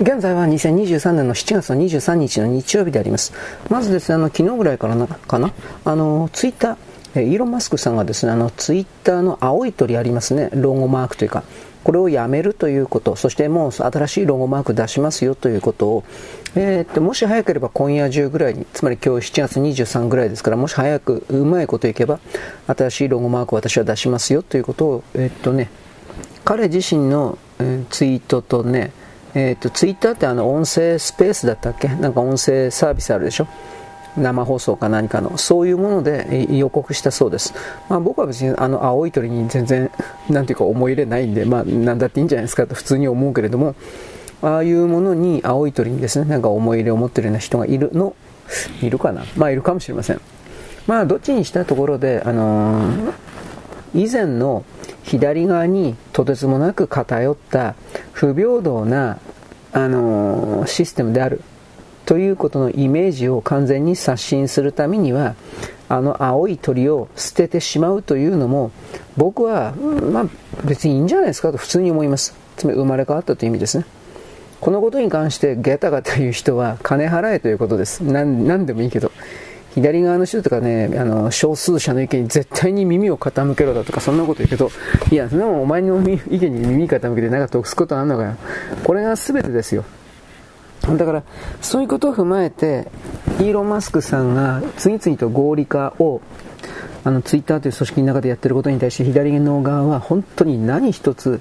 現在は2023年の7月の23日の日曜日であります。まずですね、昨日ぐらいからかな、ツイッター、イーロン・マスクさんがですね、ツイッターの青い鳥ありますね、ロゴマークというか、これをやめるということ、そしてもう新しいロゴマーク出しますよということを、もし早ければ今夜中ぐらいに、つまり今日7月23ぐらいですから、もし早くうまいこといけば、新しいロゴマークを私は出しますよということを、彼自身のツイートとね、ツイッターって音声スペースだったっけ、なんか音声サービスあるでしょ、生放送か何かの、そういうもので予告したそうです。まあ、僕は別に青い鳥に全然なんていうか思い入れないんで、まあ、なんだっていいんじゃないですかと普通に思うけれども、ああいうものに、青い鳥にですね、なんか思い入れを持ってるような人がいるかな、まあいるかもしれません。まあどっちにしたところで、以前の左側にとてつもなく偏った不平等な、システムであるということのイメージを完全に刷新するためには、青い鳥を捨ててしまうというのも僕は、まあ、別にいいんじゃないですかと普通に思います。つまり生まれ変わったという意味ですね。このことに関してゲタガタいう人は金払えということです。何でもいいけど、左側の人とかね、少数者の意見に絶対に耳を傾けろだとかそんなこと言うけど、いや、そんなもんお前の意見に耳傾けてなんか得すことあんのかよ。これが全てですよ。だからそういうことを踏まえて、イーロン・マスクさんが次々と合理化をツイッターという組織の中でやってることに対して、左の側は本当に何一つ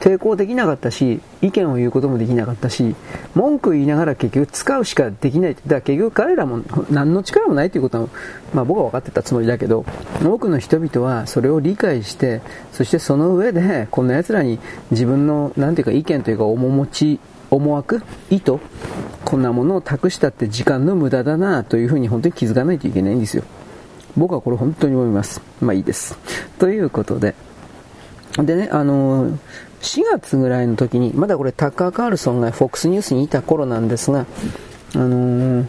抵抗できなかったし、意見を言うこともできなかったし、文句言いながら結局使うしかできない。だから結局彼らも何の力もないということは、まあ、僕は分かってたつもりだけど、多くの人々はそれを理解して、そしてその上でこんな奴らに自分のなんていうか意見というか思惑、意図、こんなものを託したって時間の無駄だなというふうに本当に気づかないといけないんですよ。僕はこれ本当に思います。まあいいです。ということで、でね、4月ぐらいの時に、まだこれタッカー・カールソンが FOX ニュースにいた頃なんですが、イン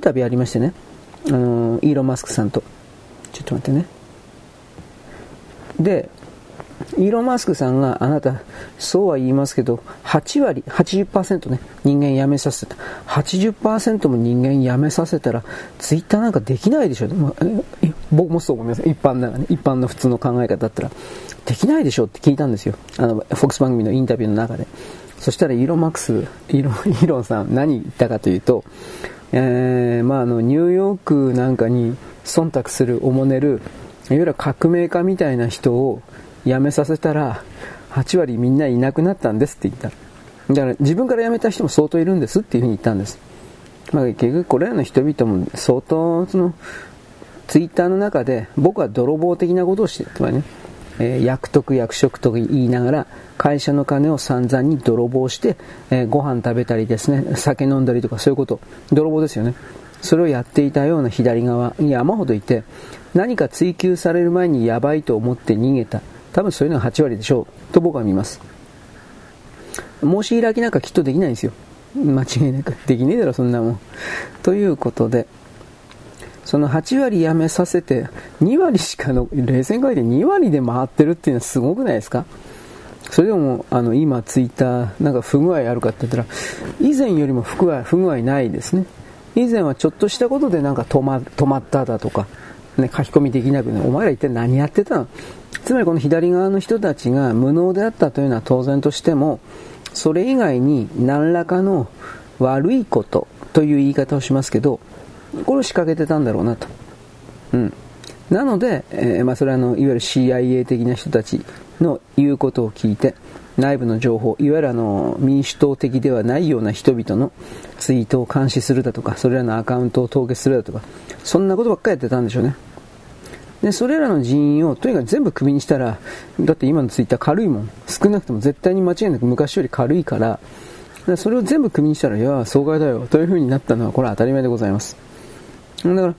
タビューありましてね、イーロン・マスクさんと、ちょっと待ってね。で、イーロン・マスクさんが、あなた、そうは言いますけど、80% ね、人間辞めさせた。80% も人間辞めさせたら、ツイッターなんかできないでしょ。まあ、僕もそう思います。一般の普通の考え方だったら、できないでしょって聞いたんですよ。FOX 番組のインタビューの中で。そしたらイーロンさん、何言ったかというと、まあ、ニューヨークなんかに忖度する、おもねる、いわゆる革命家みたいな人を、辞めさせたら8割みんないなくなったんですって言った。だから自分から辞めた人も相当いるんですっていうふうに言ったんです。まあ、結局これらの人々も相当そのツイッターの中で僕は泥棒的なことをしてるとかね、役得役職と言いながら会社の金を散々に泥棒して、ご飯食べたりですね、酒飲んだりとかそういうこと、泥棒ですよね。それをやっていたような左側に山ほどいて、何か追及される前にやばいと思って逃げた、多分そういうのが8割でしょうと僕は見ます。申し開きなんかきっとできないんですよ、間違いなく。できねえだろそんなもん。ということで、その8割やめさせて2割しかの、冷戦会で2割で回ってるっていうのはすごくないですか。それでも今ツイッターなんか不具合あるかって言ったら、以前よりも不具合ないですね。以前はちょっとしたことでなんか止まっただとか、ね、書き込みできなくなる。お前ら一体何やってたの。つまりこの左側の人たちが無能であったというのは当然としても、それ以外に何らかの悪いことという言い方をしますけど、これを仕掛けてたんだろうなと。うん。なので、まあそれはいわゆる CIA 的な人たちの言うことを聞いて、内部の情報、いわゆる民主党的ではないような人々のツイートを監視するだとか、それらのアカウントを凍結するだとか、そんなことばっかりやってたんでしょうね。でそれらの人員をとにかく全部クビにしたら、だって今のツイッター軽いもん、少なくとも絶対に間違いなく昔より軽いから、それを全部クビにしたら、いやー爽快だよという風になったのはこれは当たり前でございます。だから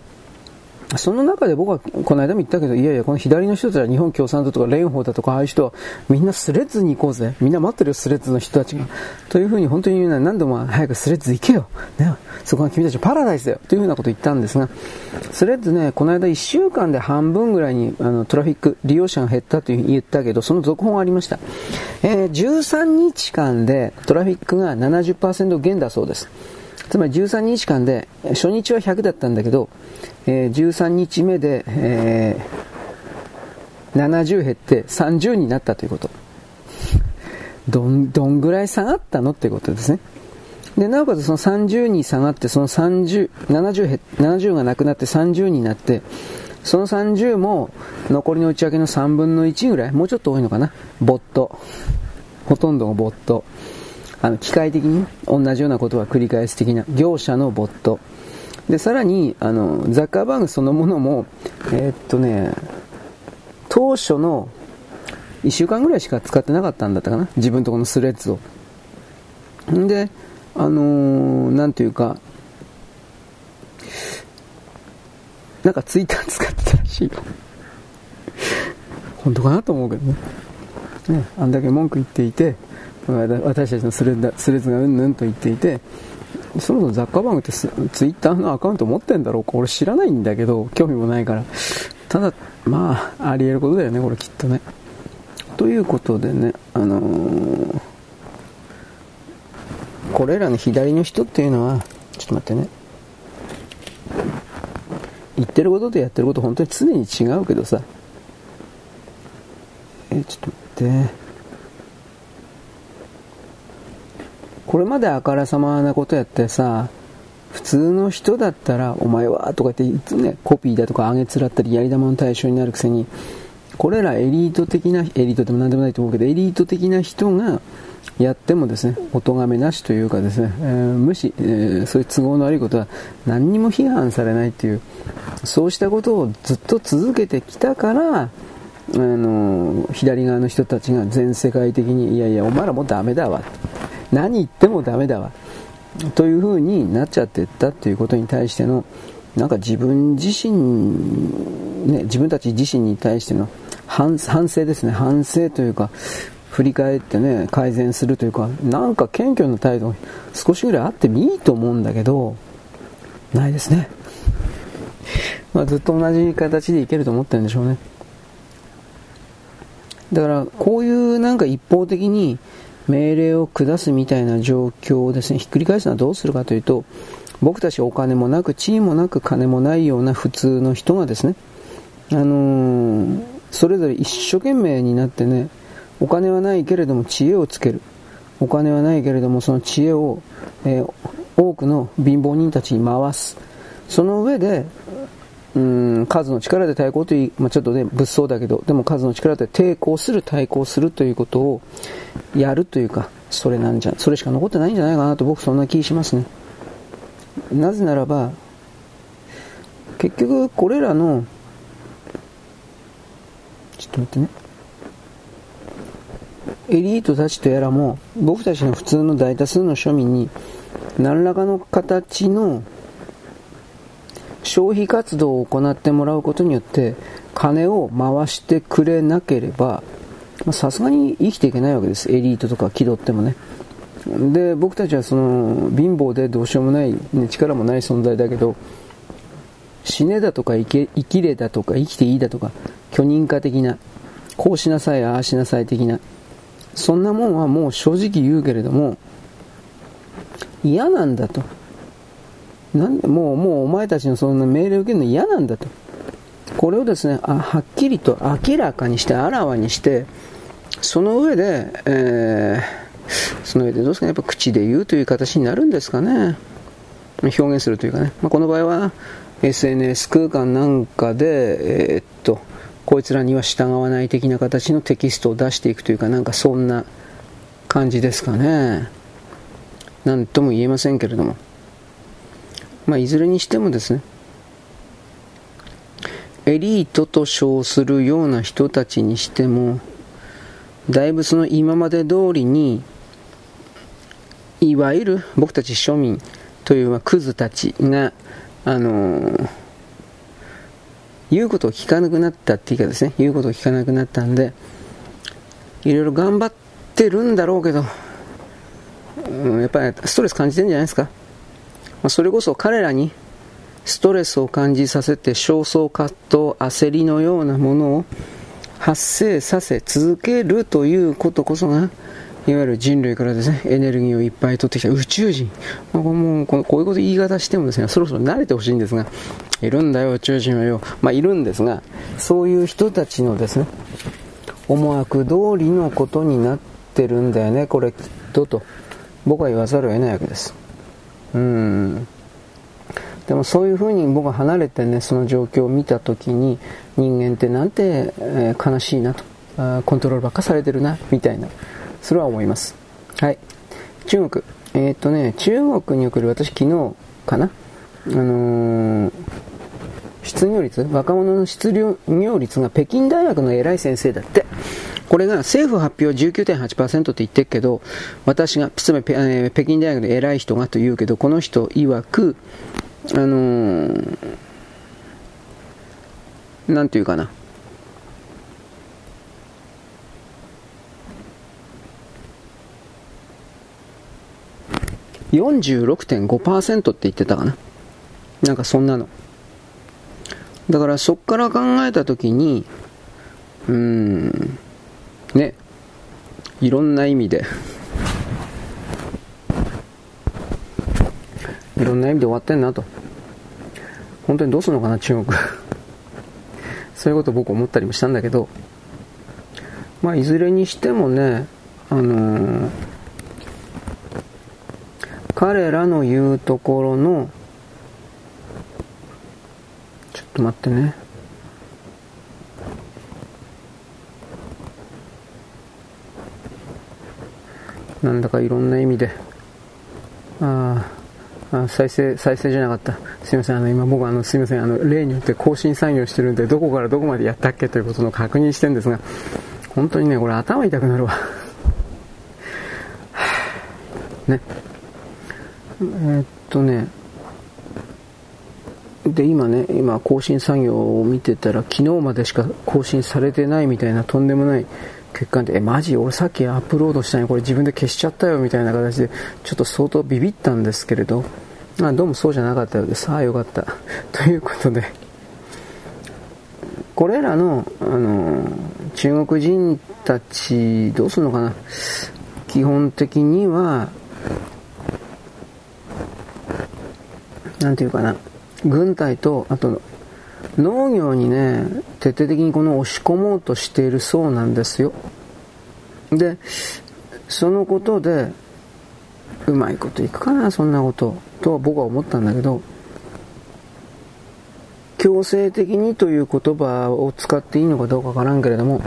その中で僕はこの間も言ったけど、いやいやこの左の人たちは日本共産党とか蓮舫だとかああいう人はみんなスレッズに行こうぜ、みんな待ってるよスレッズの人たちがというふうに本当に言うなら、何度も早くスレッズ行けよ、ね、そこが君たちのパラダイスだよというふうなことを言ったんですが、スレッズね、この間1週間で半分ぐらいにトラフィック利用者が減ったというふうに言ったけど、その続報がありました。13日間でトラフィックが 70% 減だそうです。つまり13日間で、初日は100だったんだけど、13日目で、70減って30になったということ。どんぐらい下がったのっていうことですね。で、なおかつその30に下がって、その70がなくなって30になって、その30も残りの内訳の3分の1ぐらい、もうちょっと多いのかな、ボット。ほとんどがボット。機械的に同じようなことが繰り返す的な業者のボットで、さらにザッカーバーグそのものも当初の1週間ぐらいしか使ってなかったんだったかな、自分とこのスレッズを。でなんていうか、なんかツイッター使ってたらしいよ本当かなと思うけど ね、あんだけ文句言っていて、私たちのスレッズがうんぬんと言っていて、そもそもザッカーバーグってツイッターのアカウント持ってんだろうか、俺知らないんだけど、興味もないから。ただまああり得ることだよねこれきっとね。ということでね、これらの左の人っていうのは、ちょっと待ってね、言ってることとやってること本当に常に違うけどさ、ちょっと待って、これまであからさまなことやってさ、普通の人だったらお前はとか言って、ね、コピーだとかあげつらったりやり玉の対象になるくせに、これらエリート的な、エリートでも何でもないと思うけど、エリート的な人がやってもですね、お咎めなしというかですね、無視、そういう都合の悪いことは何にも批判されないという、そうしたことをずっと続けてきたから、左側の人たちが全世界的に、いやいやお前らもうダメだわ、何言ってもダメだわという風になっちゃってったということに対しての、なんか自分自身、ね、自分たち自身に対しての反省ですね。反省というか、振り返ってね、改善するというか、なんか謙虚な態度少しぐらいあってもいいと思うんだけど、ないですね。まあ、ずっと同じ形でいけると思ってるんでしょうね。だからこういうなんか一方的に命令を下すみたいな状況をですね、ひっくり返すのはどうするかというと、僕たちお金もなく地位もなく金もないような普通の人がですね、それぞれ一生懸命になってね、お金はないけれども知恵をつける、お金はないけれどもその知恵を、多くの貧乏人たちに回す、その上で数の力で対抗という、まあ、ちょっとね物騒だけど、でも数の力で対抗するということをやるというか、それしか残ってないんじゃないかなと、僕そんな気しますね。なぜならば結局これらの、ちょっと待ってね、エリートたちとやらも、僕たちの普通の大多数の庶民に何らかの形の消費活動を行ってもらうことによって金を回してくれなければ、さすがに生きていけないわけです。エリートとか気取ってもね。で、僕たちはその貧乏でどうしようもない、ね、力もない存在だけど、死ねだとか生きれだとか生きていいだとか、許認可的な、こうしなさいああしなさい的な、そんなもんはもう正直言うけれども嫌なんだと、もうお前たちのそんな命令を受けるの嫌なんだと、これをですね、はっきりと明らかにして、あらわにして、その上で、どうですかね、やっぱ口で言うという形になるんですかね、表現するというかね、この場合は SNS 空間なんかで、こいつらには従わない的な形のテキストを出していくというか、なんかそんな感じですかね。なんとも言えませんけれども、まあ、いずれにしてもですね、エリートと称するような人たちにしても、だいぶその今まで通りに、いわゆる僕たち庶民というクズたちが、言うことを聞かなくなったっていうかですね、言うことを聞かなくなったんで、いろいろ頑張ってるんだろうけど、やっぱりストレス感じてるんじゃないですか。それこそ彼らにストレスを感じさせて、焦燥葛藤焦りのようなものを発生させ続けるということこそが、いわゆる人類からですね、エネルギーをいっぱい取ってきた宇宙人、もうこういうこと言い方してもですね、そろそろ慣れてほしいんですが、いるんだよ宇宙人はよ、いるんですが、そういう人たちのですね、思惑通りのことになってるんだよね、これきっとと僕は言わざるを得ないわけです。でもそういうふうに僕は離れてね、その状況を見たときに、人間ってなんて、悲しいなと、コントロールばっかされてるなみたいな、それは思います。はい、中国、中国における、私昨日かな、失業率、若者の失業率が北京大学の偉い先生だって。これが政府発表 19.8% って言ってるけど、私がつまり北京大学の偉い人がと言うけど、この人曰くなんていうかな、46.5% って言ってたかな、なんかそんなのだから、そっから考えたときにね、いろんな意味で終わってんなと。本当にどうするのかな中国そういうことを僕思ったりもしたんだけど、いずれにしてもね、彼らの言うところの、ちょっと待ってね、なんだかいろんな意味で、再生じゃなかった。すいません。今僕はすいません。例によって更新作業してるんで、どこからどこまでやったっけということの確認してるんですが、本当にね、これ頭痛くなるわ。ね。で、今更新作業を見てたら、昨日までしか更新されてないみたいなとんでもない欠陥で、マジ俺さっきアップロードしたのにこれ自分で消しちゃったよみたいな形で、ちょっと相当ビビったんですけれど、どうもそうじゃなかったようです。よかったということで、これらの、中国人たちどうするのかな。基本的にはなんていうかな、軍隊とあと農業にね、徹底的に押し込もうとしているそうなんですよ。で、そのことでうまいこといくかな、そんなこととは僕は思ったんだけど、強制的にという言葉を使っていいのかどうかわからんけれども、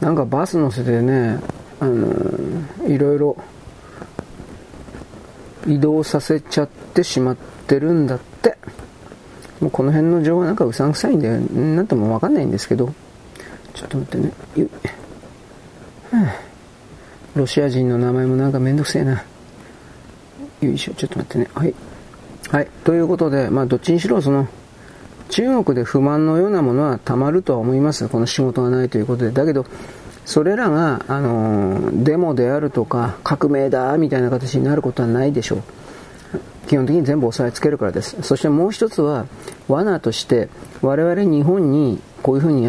なんかバス乗せてね、いろいろ移動させちゃってしまってるんだって。もうこの辺の情報なんかうさんくさいんで、なんとも分かんないんですけど、ちょっと待ってね、ロシア人の名前もなんかめんどくせえな、よいしょ、ちょっと待ってね、はい、ということで、どっちにしろその中国で不満のようなものはたまるとは思います。この仕事がないということで。だけどそれらが、デモであるとか革命だみたいな形になることはないでしょう。基本的に全部押さえつけるからです。そしてもう一つは、罠として我々日本にこういうふうに、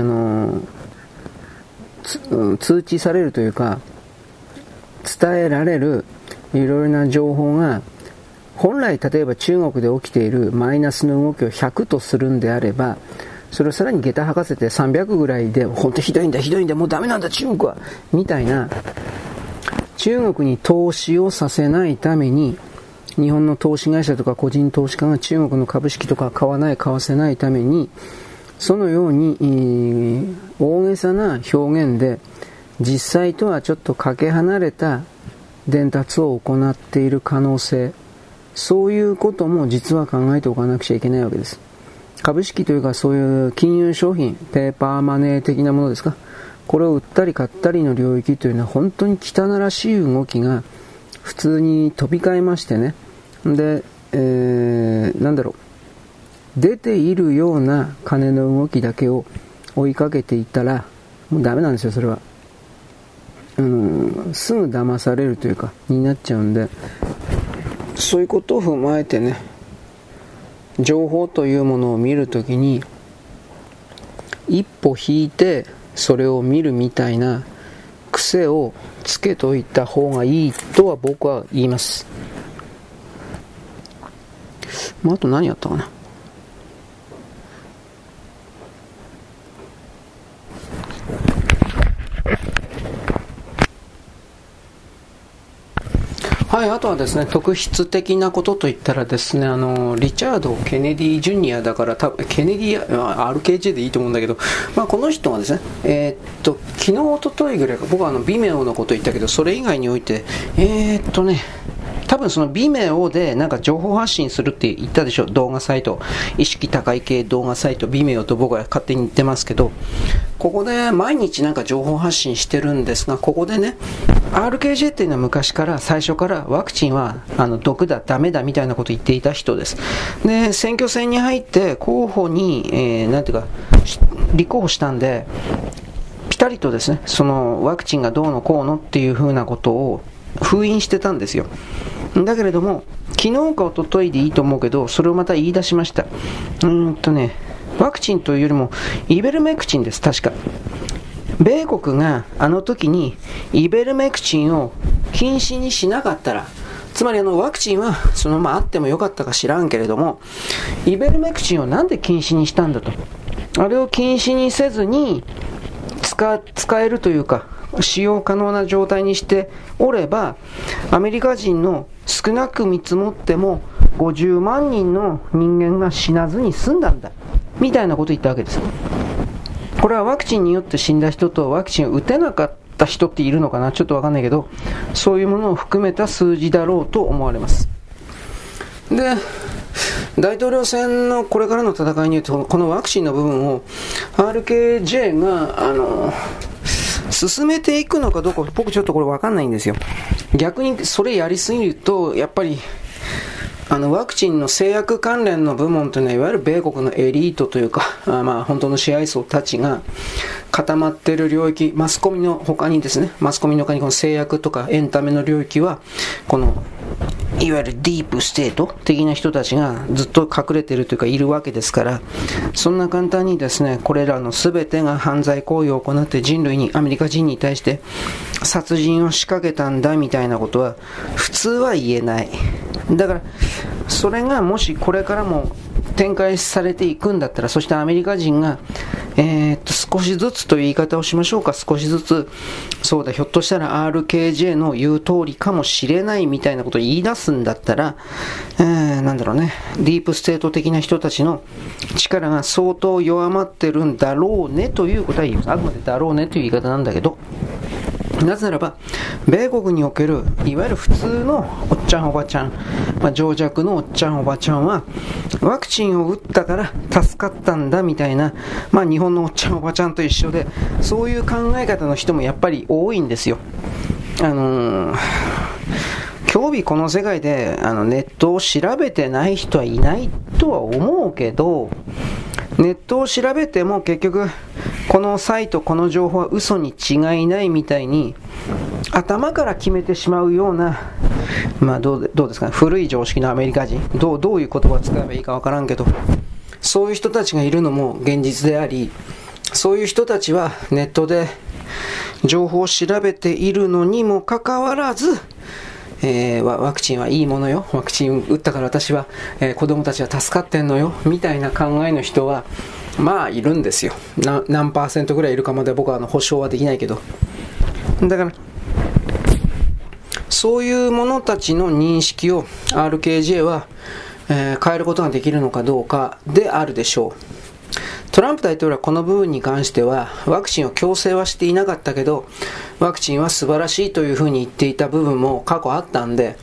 通知されるというか、伝えられるいろいろな情報が、本来例えば中国で起きているマイナスの動きを100とするんであれば、それをさらに下駄吐かせて300ぐらいで、本当ひどいんだ、もうダメなんだ中国はみたいな、中国に投資をさせないために日本の投資会社とか個人投資家が中国の株式とか買わせないために、そのように大げさな表現で実際とはちょっとかけ離れた伝達を行っている可能性、そういうことも実は考えておかなくちゃいけないわけです。株式というか、そういう金融商品、ペーパーマネー的なものですか、これを売ったり買ったりの領域というのは、本当に汚らしい動きが普通に飛び交いましてね。で、なんだろう、出ているような金の動きだけを追いかけていたらもうダメなんですよ、それは。すぐ騙されるというかになっちゃうんで、そういうことを踏まえてね、情報というものを見るときに一歩引いてそれを見るみたいな癖をつけといた方がいいとは僕は言います。あと何やったかな、はい、あとはですね、特筆的なことといったらですね、リチャード・ケネディ・ジュニアだから、ケネディ、RKJ でいいと思うんだけど、この人はですね、昨日、おとといぐらいか、僕はVimeoのこと言ったけど、それ以外において、多分そのVimeoでなんか情報発信するって言ったでしょ、動画サイト、意識高い系動画サイト、Vimeoと僕は勝手に言ってますけど、ここで毎日なんか情報発信してるんですが、ここでね、RKJ っていうのは昔から、最初からワクチンは毒だ、ダメだみたいなことを言っていた人です。で、選挙戦に入って候補に、立候補したんで、ピタリとですね、そのワクチンがどうのこうのっていうふうなことを封印してたんですよ。だけれども、昨日か一昨日でいいと思うけど、それをまた言い出しました。ワクチンというよりもイベルメクチンです、確か。米国があの時にイベルメクチンを禁止にしなかったら、つまりワクチンはそのままあってもよかったか知らんけれども、イベルメクチンをなんで禁止にしたんだと。あれを禁止にせずに使えるというか、使用可能な状態にしておれば、アメリカ人の少なく見積もっても50万人の人間が死なずに済んだんだ。みたいなことを言ったわけです。これはワクチンによって死んだ人とワクチンを打てなかった人っているのかな、ちょっとわかんないけど、そういうものを含めた数字だろうと思われます。で、大統領選のこれからの戦いによってこのワクチンの部分を RKJ が進めていくのかどうか、僕ちょっとこれわかんないんですよ。逆にそれやりすぎるとやっぱりワクチンの製薬関連の部門というのは、いわゆる米国のエリートというか、本当の支配層たちが固まっている領域、マスコミの他にこの製薬とかエンタメの領域は、この、いわゆるディープステート的な人たちがずっと隠れているというかいるわけですから、そんな簡単にですね、これらの全てが犯罪行為を行って人類に、アメリカ人に対して殺人を仕掛けたんだみたいなことは、普通は言えない。だからそれがもしこれからも展開されていくんだったら、そしてアメリカ人が、少しずつという言い方をしましょうか、少しずつ、そうだ、ひょっとしたら RKJ の言う通りかもしれないみたいなことを言い出すんだったら、ディープステート的な人たちの力が相当弱まってるんだろうねということは言います。あくまでだろうねという言い方なんだけど、なぜならば、米国におけるいわゆる普通のおっちゃんおばちゃん、情弱のおっちゃんおばちゃんはワクチンを打ったから助かったんだみたいな、日本のおっちゃんおばちゃんと一緒で、そういう考え方の人もやっぱり多いんですよ。今日この世界でネットを調べてない人はいないとは思うけど、ネットを調べても結局このサイト、この情報は嘘に違いないみたいに頭から決めてしまうような、どうですかね、古い常識のアメリカ人、どういう言葉を使えばいいかわからんけど、そういう人たちがいるのも現実であり、そういう人たちはネットで情報を調べているのにもかかわらず、ワクチンはいいものよ、ワクチン打ったから私は、子供たちは助かってんのよみたいな考えの人ははいるんですよ。何パーセントぐらいいるかまで僕は保証はできないけど、だからそういう者たちの認識を RKJ は、変えることができるのかどうかであるでしょう。トランプ大統領はこの部分に関してはワクチンを強制はしていなかったけど、ワクチンは素晴らしいというふうに言っていた部分も過去あったんで、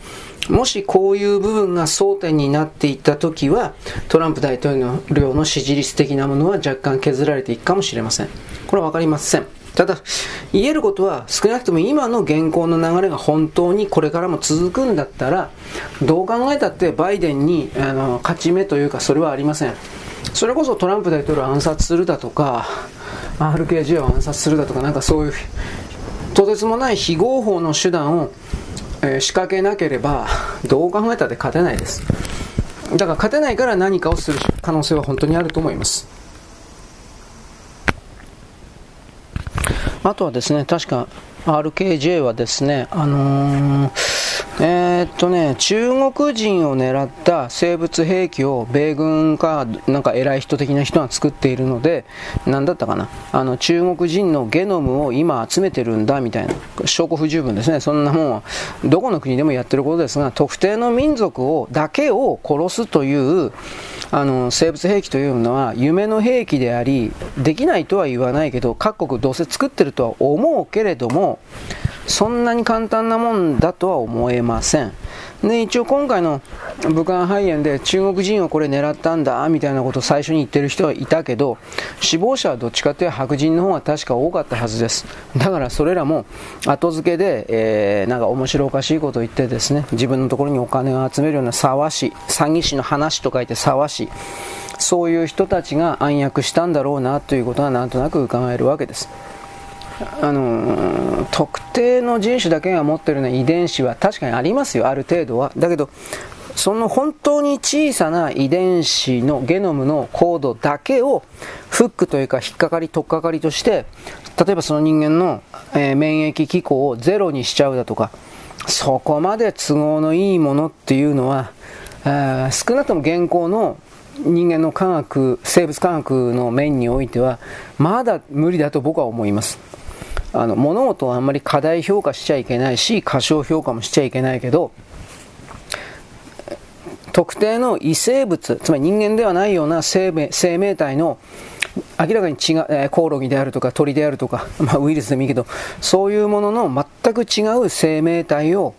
もしこういう部分が争点になっていったときは、トランプ大統領の支持率的なものは若干削られていくかもしれません。これはわかりません。ただ、言えることは少なくとも今の現行の流れが本当にこれからも続くんだったら、どう考えたってバイデンに勝ち目というかそれはありません。それこそトランプ大統領を暗殺するだとか RKJ を暗殺するだとか、なんかそういうとてつもない非合法の手段を仕掛けなければどう考えたって勝てないです。だから勝てないから何かをする可能性は本当にあると思います。あとはですね、確か RKJ はですね、中国人を狙った生物兵器を米軍かなんか偉い人的な人が作っているので、なんだったかな、中国人のゲノムを今集めてるんだみたいな、証拠不十分ですね。そんなもんはどこの国でもやってることですが、特定の民族をだけを殺すという生物兵器というのは夢の兵器であり、できないとは言わないけど各国どうせ作ってるとは思うけれども、そんなに簡単なもんだとは思えません。で、一応今回の武漢肺炎で中国人をこれ狙ったんだみたいなことを最初に言ってる人はいたけど、死亡者はどっちかというと白人の方が確か多かったはずです。だからそれらも後付けで、なんか面白おかしいことを言ってですね、自分のところにお金を集めるような詐欺師の話と書いて沢師、そういう人たちが暗躍したんだろうなということはなんとなく伺えるわけです。特定の人種だけが持っているような遺伝子は確かにありますよ、ある程度は。だけどその本当に小さな遺伝子のゲノムのコードだけをフックというか引っかかり、取っかかりとして、例えばその人間の、免疫機構をゼロにしちゃうだとか、そこまで都合のいいものっていうのは、少なくとも現行の人間の科学、生物科学の面においてはまだ無理だと僕は思います。物事をあんまり過大評価しちゃいけないし、過小評価もしちゃいけないけど、特定の異生物、つまり人間ではないような生命体の明らかに違う、コオロギであるとか鳥であるとか、ウイルスでもいいけど、そういうものの全く違う生命体を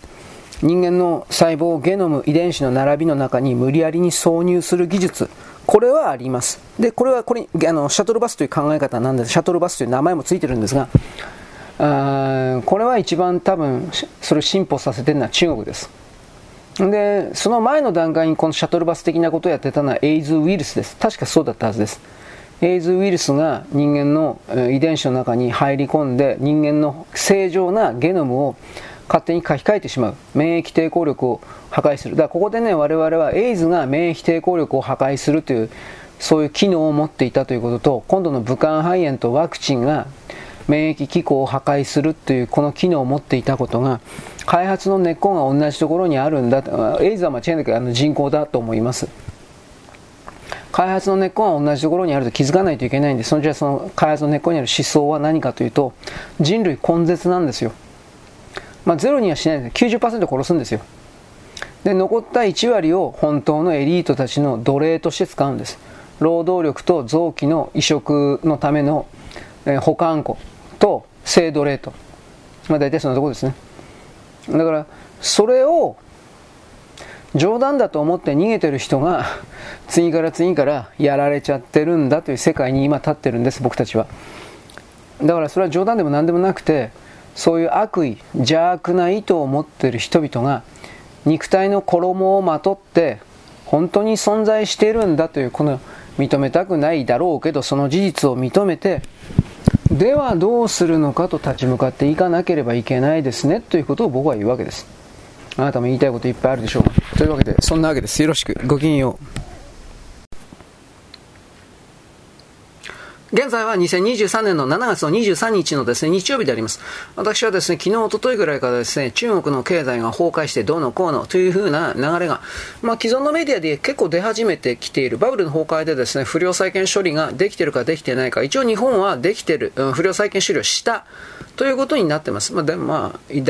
人間の細胞、ゲノム、遺伝子の並びの中に無理やりに挿入する技術、これはあります。で、これはシャトルバスという考え方なんです。シャトルバスという名前もついてるんですが、これは一番多分それを進歩させてるのは中国です。で、その前の段階にこのシャトルバス的なことをやってたのはエイズウイルスです。確かそうだったはずです。エイズウイルスが人間の遺伝子の中に入り込んで、人間の正常なゲノムを勝手に書き換えてしまう、免疫抵抗力を破壊する。だからここでね、我々はエイズが免疫抵抗力を破壊するという、そういう機能を持っていたということと、今度の武漢肺炎とワクチンが免疫機構を破壊するというこの機能を持っていたことが、開発の根っこが同じところにあるんだ。エイズは間違いなく人工だと思います。開発の根っこが同じところにあると気づかないといけないんで、その開発の根っこにある思想は何かというと、人類根絶なんですよ。ゼロにはしないんです。 90% 殺すんですよ。で、残った1割を本当のエリートたちの奴隷として使うんです。労働力と臓器の移植のための、保管庫と性奴隷と、大体そんなところですね。だからそれを冗談だと思って逃げてる人が次から次からやられちゃってるんだという世界に今立ってるんです、僕たちは。だからそれは冗談でも何でもなくて、そういう悪意、邪悪な意図を持っている人々が肉体の衣をまとって本当に存在しているんだという、この認めたくないだろうけどその事実を認めて、ではどうするのかと立ち向かっていかなければいけないですねということを僕は言うわけです。あなたも言いたいこといっぱいあるでしょう。というわけで、そんなわけです。よろしく。ごきげんよう。現在は2023年の7月の23日のですね、日曜日であります。私はですね、昨日、一昨日ぐらいからですね、中国の経済が崩壊してどうのこうのというふうな流れが、既存のメディアで結構出始めてきている。バブルの崩壊でですね、不良債権処理ができているかできていないか、一応日本はできている、不良債権処理をしたということになってます。だ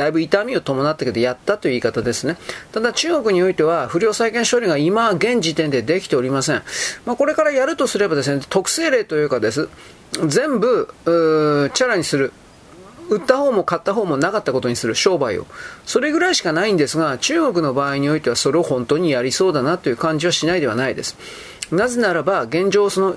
いぶ痛みを伴ったけど、やったという言い方ですね。ただ中国においては、不良債権処理が今、現時点でできておりません。これからやるとすればですね、特性例というかですね、全部チャラにする、売った方も買った方もなかったことにする、商売を、それぐらいしかないんですが、中国の場合においてはそれを本当にやりそうだなという感じはしないではないです。なぜならば現状その、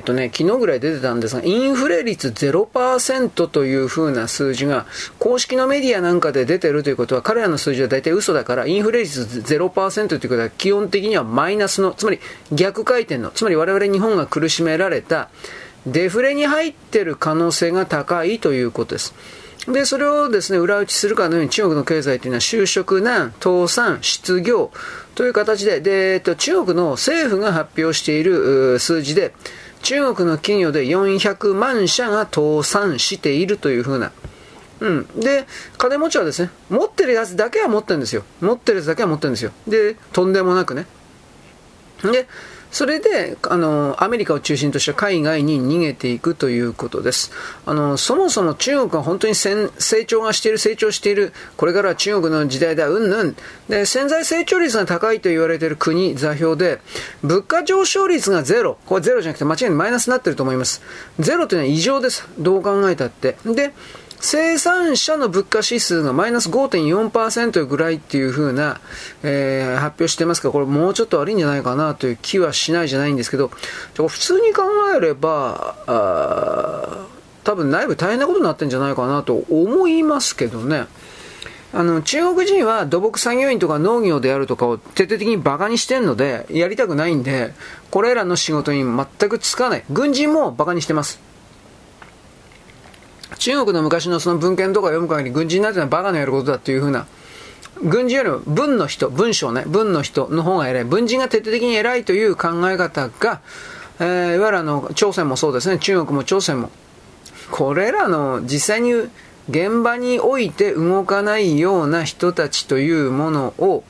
昨日ぐらい出てたんですが、インフレ率 0% という風な数字が公式のメディアなんかで出てるということは、彼らの数字は大体嘘だから、インフレ率 0% ということは基本的にはマイナスの、つまり逆回転の、つまり我々日本が苦しめられたデフレに入っている可能性が高いということです。でそれをですね、裏打ちするかのように中国の経済というのは就職難、倒産、失業という形で、中国の政府が発表している数字で、中国の企業で400万社が倒産しているというふうな、で金持ちはですね、持ってるやつだけは持ってるんですよ。でとんでもなくね。でそれでアメリカを中心とした海外に逃げていくということです。そもそも中国は本当に成長している、これからは中国の時代だで、潜在成長率が高いと言われている国、座標で物価上昇率がゼロ、これゼロじゃなくて間違いにマイナスになっていると思います。ゼロというのは異常です、どう考えたって。で生産者の物価指数がマイナス 5.4% ぐらいっていう風な、発表してますから、これもうちょっと悪いんじゃないかなという気はしないじゃないんですけど、普通に考えれば多分内部大変なことになってるんじゃないかなと思いますけどね。中国人は土木作業員とか農業であるとかを徹底的にバカにしてるので、やりたくないんでこれらの仕事に全くつかない。軍人もバカにしてます。中国の昔のその文献とか読む限り、軍人なんてのはバカのやることだというふうな、軍人よりも文の人、文章ね、文の人の方が偉い、文人が徹底的に偉いという考え方が、いわゆる朝鮮もそうですね、中国も朝鮮も、これらの実際に現場において動かないような人たちというものを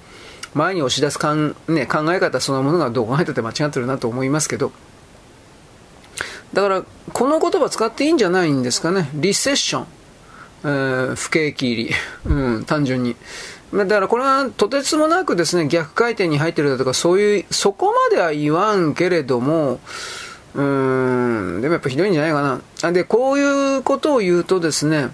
前に押し出す考え方そのものがどう考えたって間違ってるなと思いますけど。だからこの言葉使っていいんじゃないんですかね。リセッション、不景気入り単純に。だからこれはとてつもなくですね、逆回転に入ってるだとか、そういうそこまでは言わんけれども、でもやっぱひどいんじゃないかな。でこういうことを言うとですね、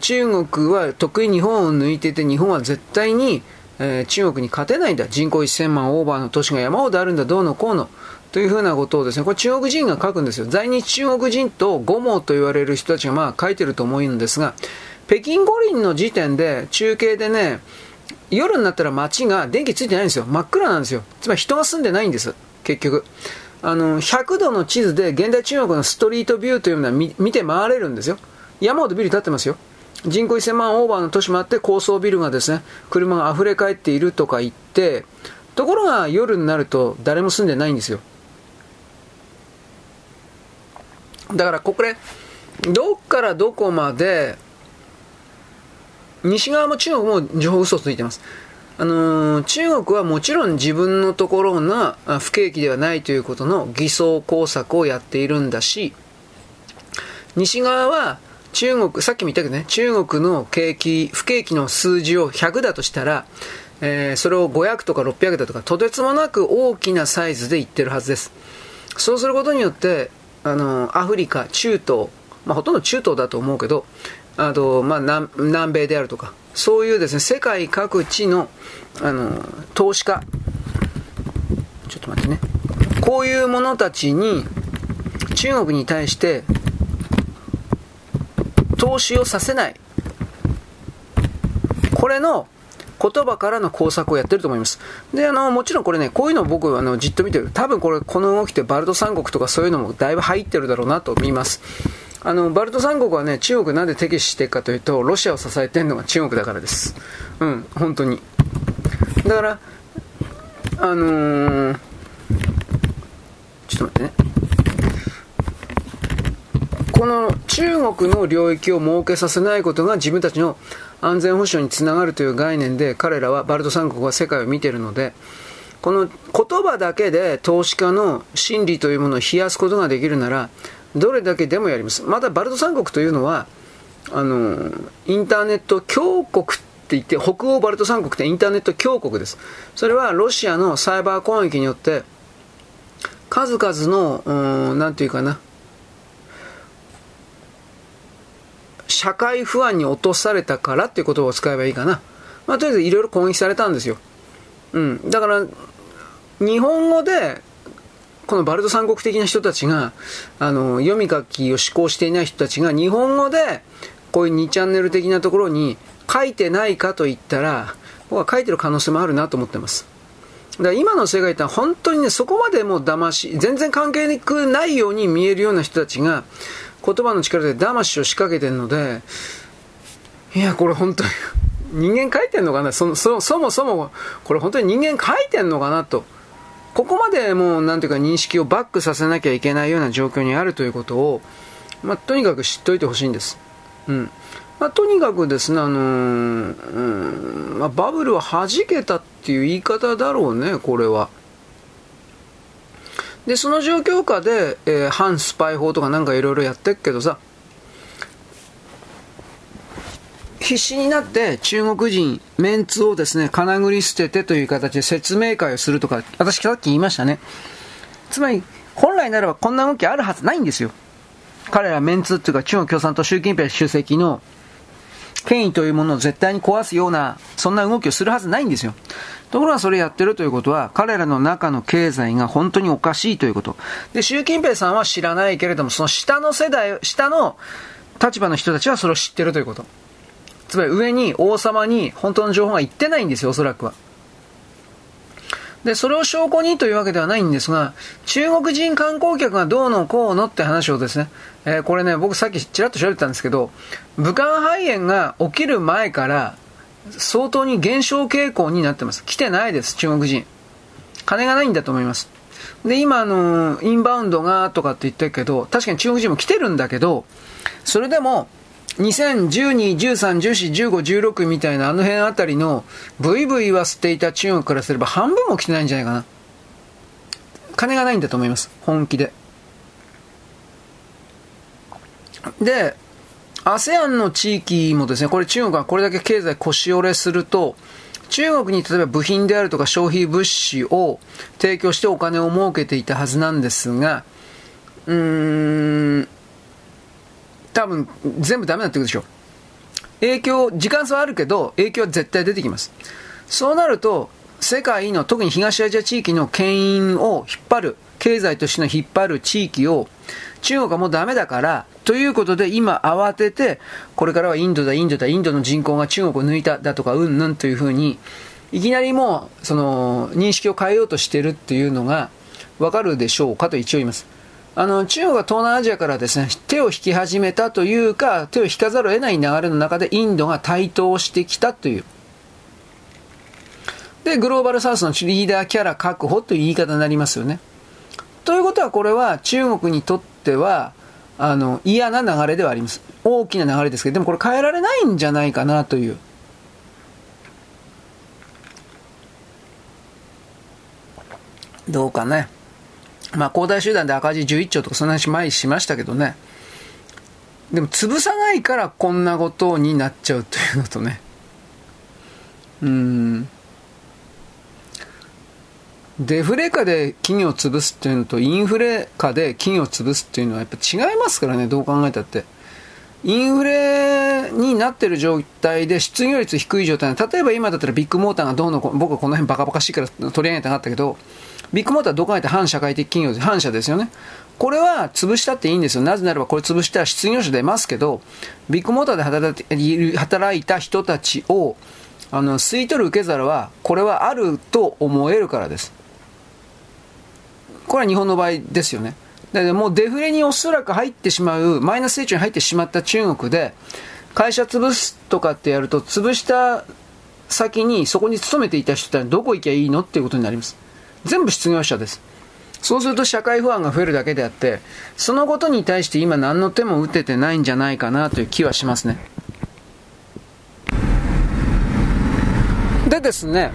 中国は得意日本を抜いていて、日本は絶対に、中国に勝てないんだ、人口1000万オーバーの都市が山ほどあるんだ、どうのこうのというふうなことをですね、これ中国人が書くんですよ。在日中国人と五毛と言われる人たちが書いてると思うんですが、北京五輪の時点で中継でね、夜になったら街が電気ついてないんですよ。真っ暗なんですよ。つまり人が住んでないんです、結局。100度の地図で現代中国のストリートビューというのは見て回れるんですよ。山ほどビル建ってますよ。人口1000万オーバーの都市もあって、高層ビルがですね、車が溢れ返っているとか言って、ところが夜になると誰も住んでないんですよ。だからこれどっからどこまで、西側も中国も情報嘘ついてます。中国はもちろん自分のところが不景気ではないということの偽装工作をやっているんだし、西側は中国、さっきも言ったけどね、中国の不景気の数字を100だとしたら、それを500とか600だとか、とてつもなく大きなサイズで言ってるはずです。そうすることによってアフリカ、中東、ほとんど中東だと思うけど、あと、南米であるとか、そういうですね、世界各地の、投資家、ちょっと待ってね、こういう者たちに、中国に対して投資をさせない、これの言葉からの工作をやってると思います。でもちろんこれね、こういうのを僕はじっと見てる。多分この動きってバルト三国とかそういうのもだいぶ入ってるだろうなと見ます。バルト三国はね、中国なんで敵視しているかというと、ロシアを支えてるのが中国だからです。本当に。だからちょっと待ってね、この中国の領域を設けさせないことが自分たちの安全保障につながるという概念で、彼らはバルト三国は世界を見ているので、この言葉だけで投資家の心理というものを冷やすことができるなら、どれだけでもやります。またバルト三国というのはインターネット強国って言って、北欧バルト三国ってインターネット強国です。それはロシアのサイバー攻撃によって数々のなんていうかな、社会不安に落とされたからっていう言葉を使えばいいかな。とりあえずいろいろ攻撃されたんですよ。だから日本語でこのバルト三国的な人たちが、読み書きを志向していない人たちが日本語でこういう2チャンネル的なところに書いてないかといったら、僕は書いてる可能性もあるなと思ってます。だから今の世界って本当にね、そこまでもう騙し、全然関係なくないように見えるような人たちが言葉の力で騙しを仕掛けてるので、いや、これ本当に人間書いてんのかな、そもそもこれ本当に人間書いてんのかなと、ここまでもうなんていうか認識をバックさせなきゃいけないような状況にあるということを、とにかく知っておいてほしいんです。とにかくですね、バブルは弾けたっていう言い方だろうね、これは。で、その状況下で、反スパイ法とかなんかいろいろやってっけどさ、必死になって中国人メンツをですね、かなぐり捨ててという形で説明会をするとか、私さっき言いましたね。つまり本来ならばこんな動きあるはずないんですよ。彼らメンツっていうか、中国共産党習近平主席の権威というものを絶対に壊すような、そんな動きをするはずないんですよ。ところがそれやってるということは、彼らの中の経済が本当におかしいということ。で、習近平さんは知らないけれども、その下の世代、下の立場の人たちはそれを知ってるということ。つまり上に、王様に本当の情報がいってないんですよ、おそらくは。で、それを証拠にというわけではないんですが、中国人観光客がどうのこうのって話をですね、これね、僕さっきちらっと調べたんですけど、武漢肺炎が起きる前から相当に減少傾向になってます。来てないです、中国人。金がないんだと思います。で、今インバウンドがとかって言ってるけど、確かに中国人も来てるんだけど、それでも2012、13、14、15、16みたいなあの辺あたりのブイブイは捨ていた中国からすれば半分も来てないんじゃないかな。金がないんだと思います、本気で。で、ASEAN の地域もですね、これ中国がこれだけ経済腰折れすると、中国に例えば部品であるとか消費物資を提供してお金を儲けていたはずなんですが、多分全部ダメになってくるでしょう。影響、時間差はあるけど影響は絶対出てきます。そうなると世界の特に東アジア地域の牽引を引っ張る、経済としての引っ張る地域を中国はもうダメだからということで、今慌ててこれからはインドだ、インドの人口が中国を抜いただとかうんぬんというふうに、いきなりもうその認識を変えようとしてるっていうのがわかるでしょうかと一応言います。中国が東南アジアからですね、手を引き始めたというか、手を引かざるを得ない流れの中でインドが台頭してきたという。で、グローバルサウスのリーダーキャラ確保という言い方になりますよね。ということは、これは中国にとっては、嫌な流れではあります。大きな流れですけど、でもこれ変えられないんじゃないかなという。どうかね。恒大集団で赤字11兆とかそんな話前しましたけどね。でも潰さないからこんなことになっちゃうというのとね。デフレ下で企業を潰すっていうのとインフレ下で企業を潰すっていうのはやっぱ違いますからね、どう考えたって。インフレになってる状態で失業率低い状態、例えば今だったらビッグモーターがどうの、僕はこの辺バカバカしいから取り上げたかったけど、ビッグモーターはどこかに行って反社会的企業で、反社ですよね。これは潰したっていいんですよ。なぜならばこれ潰したら失業者出ますけど、ビッグモーターで働いた人たちを吸い取る受け皿は、これはあると思えるからです。これは日本の場合ですよね。で、もうデフレにおそらく入ってしまう、マイナス成長に入ってしまった中国で、会社潰すとかってやると、潰した先にそこに勤めていた人たちはどこ行きゃいいのっていうことになります。全部失業者です。そうすると社会不安が増えるだけであって、そのことに対して今何の手も打ててないんじゃないかなという気はしますね。でですね、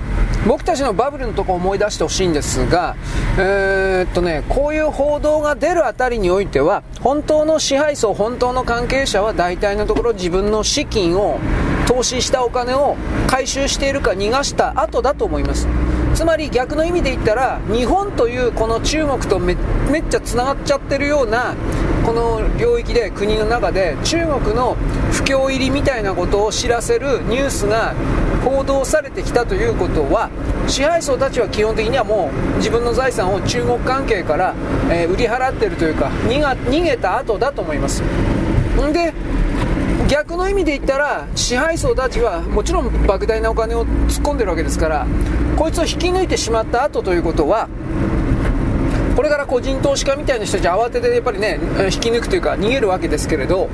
僕たちのバブルのところを思い出してほしいんですが、こういう報道が出るあたりにおいては、本当の支配層、本当の関係者は大体のところ自分の資金を、投資したお金を回収しているか逃がした後だと思います。つまり逆の意味で言ったら、日本というこの中国と めっちゃつながっちゃってるようなこの領域で、国の中で中国の不況入りみたいなことを知らせるニュースが報道されてきたということは、支配層たちは基本的にはもう自分の財産を中国関係から売り払っているというか、逃げた後だと思います。で、逆の意味で言ったら、支配層たちはもちろん莫大なお金を突っ込んでるわけですから、こいつを引き抜いてしまった後ということは、これから個人投資家みたいな人たちは慌ててやっぱりね、引き抜くというか逃げるわけですけれど、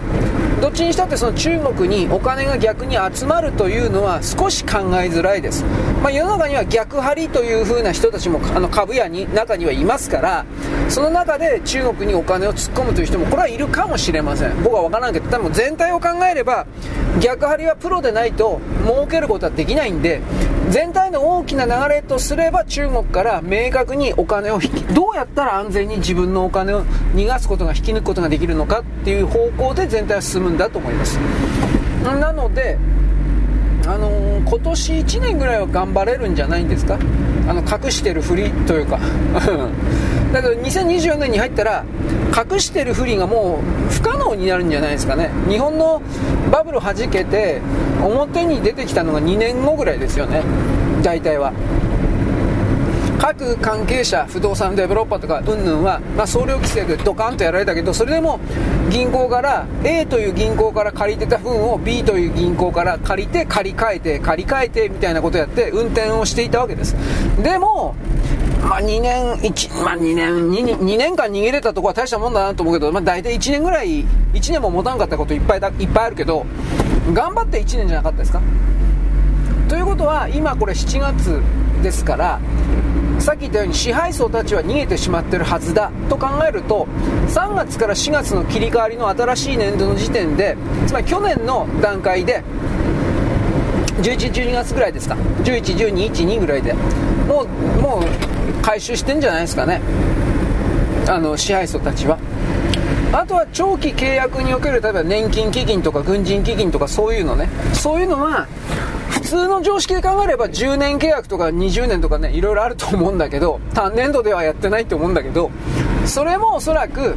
どっちにしたってその中国にお金が逆に集まるというのは少し考えづらいです。世の中には逆張りという風な人たちも株屋に中にはいますから、その中で中国にお金を突っ込むという人もこれはいるかもしれません。僕は分からんけど、多分全体を考えれば逆張りはプロでないと儲けることはできないんで、全体の大きな流れとすれば、中国から明確にお金をどうやったら安全に自分のお金を逃がすことが、引き抜くことができるのかっていう方向で全体は進むんだと思います。なので今年1年ぐらいは頑張れるんじゃないんですか、隠してるふりというかだけど2024年に入ったら隠してるふりがもう不可能になるんじゃないですかね。日本のバブル弾けて表に出てきたのが2年後ぐらいですよね、大体は。各関係者、不動産デベロッパーとかうんぬんは、総量規制でドカンとやられたけど、それでも銀行から A という銀行から借りてた分を B という銀行から借りて、借り換えてみたいなことをやって運転をしていたわけです。でも2年間逃げれたところは大したもんだなと思うけど、大体1年ぐらい、1年も持たんかったこといっぱいあるけど、頑張って1年じゃなかったですか。ということは、今これ7月ですから、さっき言ったように支配層たちは逃げてしまってるはずだと考えると、3月から4月の切り替わりの新しい年度の時点で、つまり去年の段階で11、12月ぐらいですか、11、12、1、2ぐらいでもう回収してんじゃないですかね、支配層たちは。あとは長期契約における、例えば年金基金とか軍人基金とか、そういうのは普通の常識で考えれば10年契約とか20年とかね、いろいろあると思うんだけど、単年度ではやってないと思うんだけど、それもおそらく、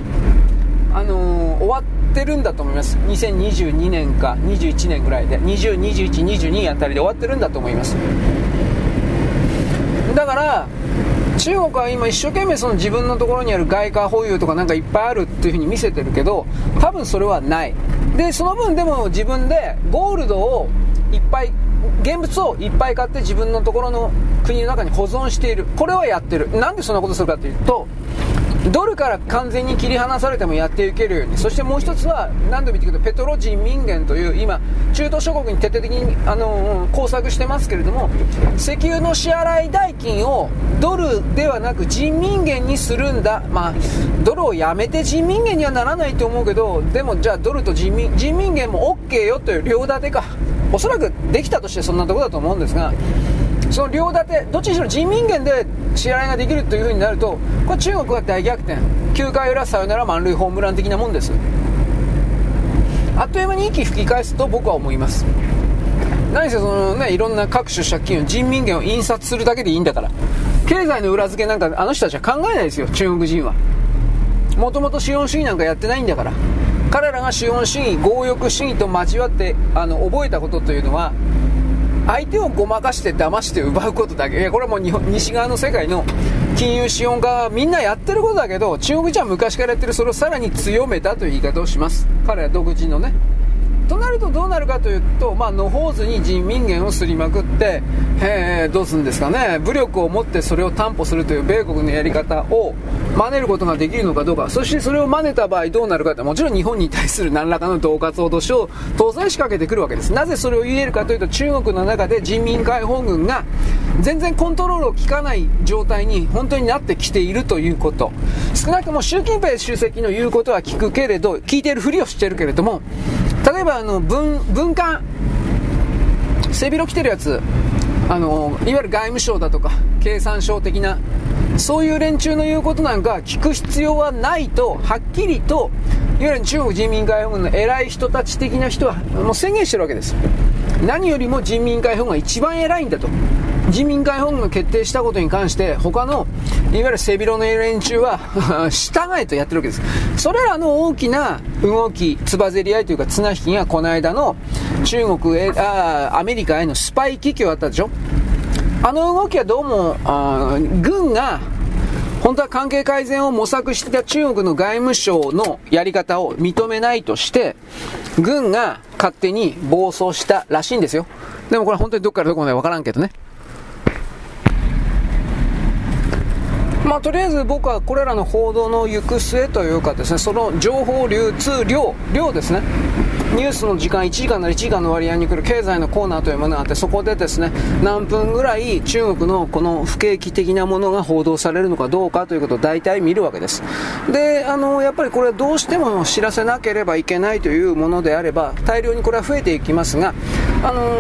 終わってるんだと思います。2022年か21年ぐらいで、20、21、22あたりで終わってるんだと思います。だから中国は今一生懸命その自分のところにある外貨保有とかなんかいっぱいあるっていう風に見せてるけど、多分それはない。で、その分でも自分でゴールドをいっぱい、現物をいっぱい買って自分のところの国の中に保存している。これはやってる。なんでそんなことするかというと、ドルから完全に切り離されてもやっていけるように。そしてもう一つは、何度も言ってくるペトロ人民元という、今中東諸国に徹底的に工作してますけれども、石油の支払い代金をドルではなく人民元にするんだ。ドルをやめて人民元にはならないと思うけど、でもじゃあドルと人民元も OK よという両立てか、おそらくできたとしてそんなところだと思うんですが、その両立て、どっちにしろ人民元で支払いができるという風になると、これ中国は大逆転、9回裏さよなら満塁ホームラン的なもんです。あっという間に息吹き返すと僕は思います。何せそのね、いろんな各種借金を、人民元を印刷するだけでいいんだから、経済の裏付けなんかあの人たちは考えないですよ。中国人はもともと資本主義なんかやってないんだから、彼らが資本主義、強欲主義と交わって覚えたことというのは、相手をごまかして騙して奪うことだけ。これはもう西側の世界の金融資本家はみんなやってることだけど、中国人は昔からやってる。それをさらに強めたという言い方をします、彼ら独自のね。となるとどうなるかというと、野放図に人民元をすりまくって、どうするんですかね。武力を持ってそれを担保するという米国のやり方を真似ることができるのかどうか。そしてそれを真似た場合どうなるかって、もちろん日本に対する何らかの恫喝脅しを当然仕掛けてくるわけです。なぜそれを言えるかというと、中国の中で人民解放軍が全然コントロールを効かない状態に本当になってきているということ。少なくとも習近平主席の言うことは聞くけれど、聞いているふりをしているけれども、例えば文官背広着てるやつ、いわゆる外務省だとか経産省的なそういう連中の言うことなんか聞く必要はないと、はっきりといわゆる中国人民解放軍の偉い人たち的な人はもう宣言してるわけです。何よりも人民解放軍が一番偉いんだと。人民解放軍が決定したことに関して他のいわゆる背広の連中は従えとやってるわけです。それらの大きな動き、つばぜり合いというか綱引きがこの間の中国へ、アメリカへのスパイ気球あったでしょ。あの動きはどうも軍が本当は関係改善を模索していた中国の外務省のやり方を認めないとして軍が勝手に暴走したらしいんですよ。でもこれ本当にどこからどこまでわからんけどね。まあとりあえず僕はこれらの報道の行く末というかですね、その情報流通量ですね、ニュースの時間1時間なり1時間の割合に来る経済のコーナーというものがあって、そこでですね何分ぐらい中国のこの不景気的なものが報道されるのかどうかということを大体見るわけです。でやっぱりこれはどうしても知らせなければいけないというものであれば大量にこれは増えていきますが、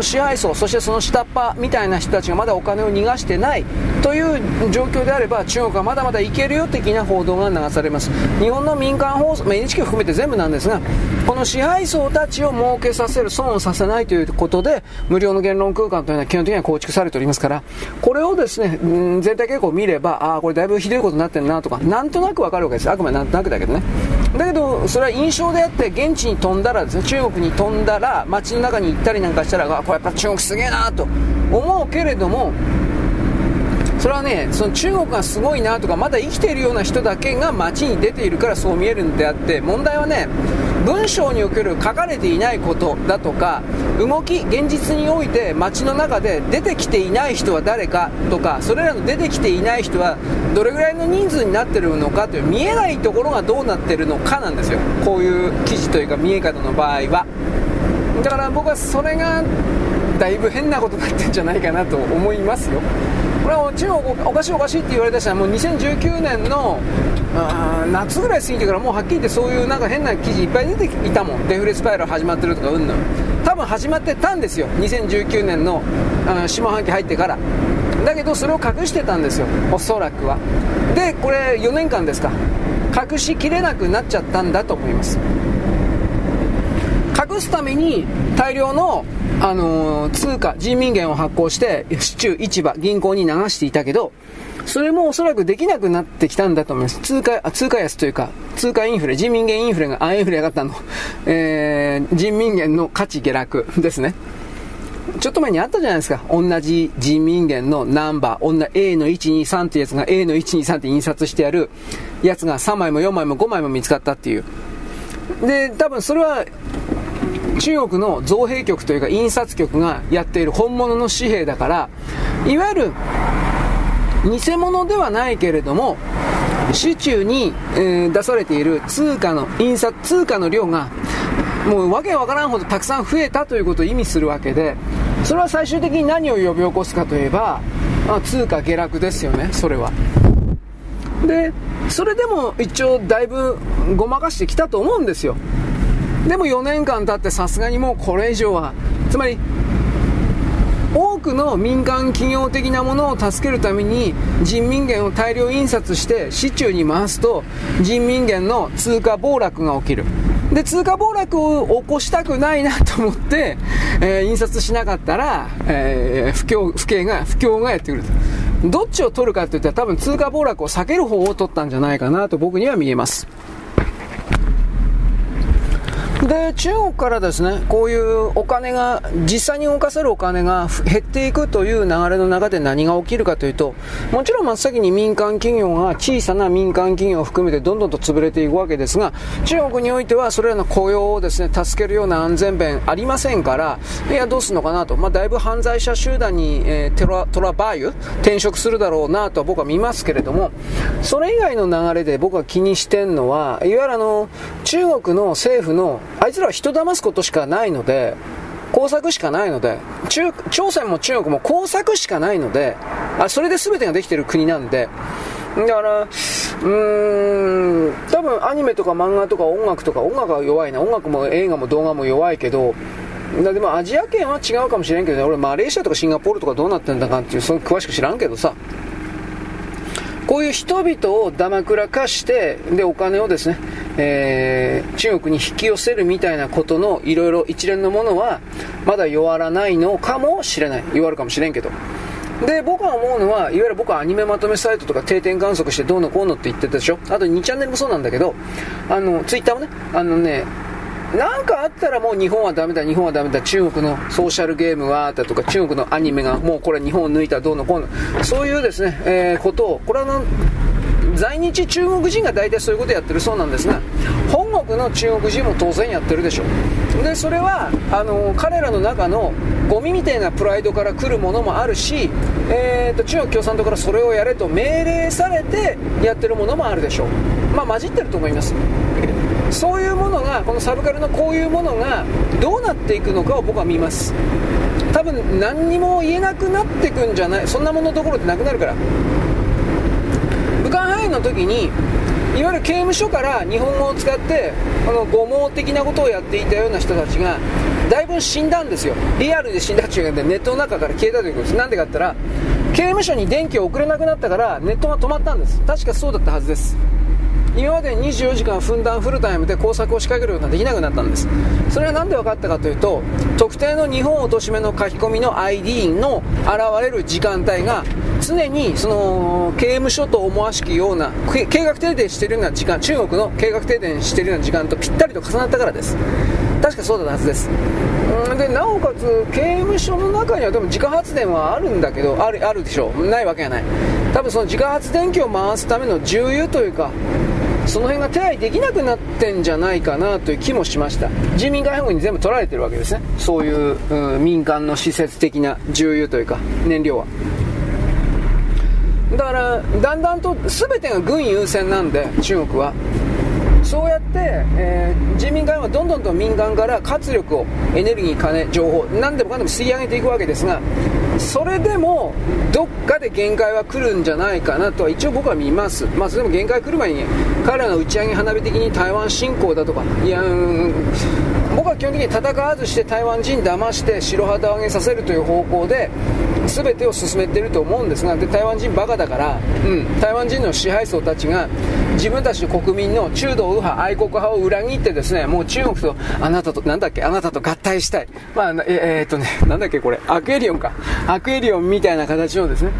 支配層、そしてその下っ端みたいな人たちがまだお金を逃がしてないという状況であれば中国はまだまだいけるよ的な報道が流されます。日本の民間放送、NHK を含めて全部なんですが、この支配層たちを儲けさせる、損をさせないということで無料の言論空間というのは基本的には構築されておりますから、これをですね全体傾向を見れば、これだいぶひどいことになってるなとかなんとなくわかるわけです。あくまでなんとなくだけどね。だけどそれは印象であって、現地に飛んだらですね、中国に飛んだら街の中に行ったりなんかしたら、これやっぱ中国すげえなと思うけれども、それはね、その中国がすごいなとかまだ生きているような人だけが街に出ているからそう見えるんであって、問題はね、文章における書かれていないことだとか動き、現実において街の中で出てきていない人は誰かとか、それらの出てきていない人はどれぐらいの人数になってるのかという見えないところがどうなってるのかなんですよ、こういう記事というか見え方の場合は。だから僕はそれがだいぶ変なことになってるんじゃないかなと思いますよ。これは中国おかしいおかしいって言われた人はもう2019年の夏ぐらい過ぎてからもうはっきり言ってそういうなんか変な記事いっぱい出ていたもん。デフレスパイラル始まってるとかうんぬん、多分始まってたんですよ、2019年の下半期入ってから。だけどそれを隠してたんですよ、おそらくは。でこれ4年間ですか、隠しきれなくなっちゃったんだと思います。隠すために大量の、通貨、人民元を発行して市中市場、銀行に流していたけど、それもおそらくできなくなってきたんだと思います。通貨安というか通貨インフレ、人民元インフレがインフレ上がったの、人民元の価値下落ですね。ちょっと前にあったじゃないですか、同じ人民元のナンバー、A の123ってやつが A の123って印刷してあるやつが3枚も4枚も5枚も見つかったっていう。で多分それは中国の造幣局というか印刷局がやっている本物の紙幣だから、いわゆる偽物ではないけれども市中に、出されている通貨の量がもうわけわからんほどたくさん増えたということを意味するわけで、それは最終的に何を呼び起こすかといえば、通貨下落ですよね。それはでそれでも一応だいぶごまかしてきたと思うんですよ。でも4年間経ってさすがにもうこれ以上は、つまり多くの民間企業的なものを助けるために人民元を大量印刷して市中に回すと人民元の通貨暴落が起きる。で通貨暴落を起こしたくないなと思って、印刷しなかったら、不況がやってくると。どっちを取るかっていったら多分通貨暴落を避ける方を取ったんじゃないかなと僕には見えます。で中国からですね、こういうお金が実際に動かせるお金が減っていくという流れの中で何が起きるかというと、もちろん真っ先に民間企業が、小さな民間企業を含めてどんどんと潰れていくわけですが、中国においてはそれらの雇用をですね助けるような安全弁ありませんから、いやどうするのかなと、だいぶ犯罪者集団に、トラバーユ転職するだろうなと僕は見ますけれども、それ以外の流れで僕は気にしてんのは、いわゆる中国の政府のあいつらは人騙すことしかないので、工作しかないので、朝鮮も中国も工作しかないので、それで全てができている国なんで、だから多分アニメとか漫画とか音楽は弱いな、音楽も映画も動画も弱いけど、でもアジア圏は違うかもしれんけど、俺マレーシアとかシンガポールとかどうなってんだかっていう、その詳しく知らんけどさ、こういう人々をだまくらかしてでお金をですね、中国に引き寄せるみたいなことのいろいろ一連のものはまだ弱らないのかもしれない、弱るかもしれんけど、で僕が思うのはいわゆる僕はアニメまとめサイトとか定点観測してどうのこうのって言ってたでしょ。あと2チャンネルもそうなんだけど、ツイッターもね、なんかあったらもう日本はダメだ日本はダメだ、中国のソーシャルゲームはだとか中国のアニメがもうこれ日本を抜いたどうのこうの、そういうですね、ことをこれは在日中国人が大体そういうことをやってるそうなんですが、本国の中国人も当然やってるでしょ。でそれは彼らの中のゴミみたいなプライドから来るものもあるし、中国共産党からそれをやれと命令されてやってるものもあるでしょう。まあ混じってると思います。そういうものがこのサブカルのこういうものがどうなっていくのかを僕は見ます。多分何にも言えなくなってくんじゃない、そんなものどころってなくなるから。武漢肺炎の時にいわゆる刑務所から日本語を使って誤網的なことをやっていたような人たちがだいぶ死んだんですよ。リアルで死んだっていうかネットの中から消えたということです。なんでかって言ったら刑務所に電気を送れなくなったからネットが止まったんです。確かそうだったはずです。今まで24時間ふんだんフルタイムで工作を仕掛けることができなくなったんです。それは何で分かったかというと、特定の日本おとしめの書き込みの ID の現れる時間帯が常にその刑務所と思わしきような計画停電しているような時間、中国の計画停電しているような時間とぴったりと重なったからです。確かそうだったはずです。でなおかつ刑務所の中にはでも自家発電はあるんだけど、あるでしょう、ないわけがない。多分その自家発電機を回すための重油というかその辺が手配できなくなってんじゃないかなという気もしました。人民解放軍に全部取られてるわけですね。そういう、民間の施設的な重油というか燃料は。だからだんだんと全てが軍優先なんで中国は。そうやって、人民解放はどんどんと民間から活力をエネルギー、金、情報何でもかんでも吸い上げていくわけですが、それでもどっかで限界は来るんじゃないかなとは一応僕は見ます。まあそれでも限界来る前に彼らの打ち上げ花火的に台湾侵攻だとか、いや僕は基本的に戦わずして台湾人騙して白旗を上げさせるという方向で全てを進めていると思うんですが、で台湾人バカだから、台湾人の支配層たちが自分たちの国民の中道右派愛国派を裏切ってですね、もう中国とあなたと合体したい、まあなんだっけこれアクエリオンみたいな形のですね、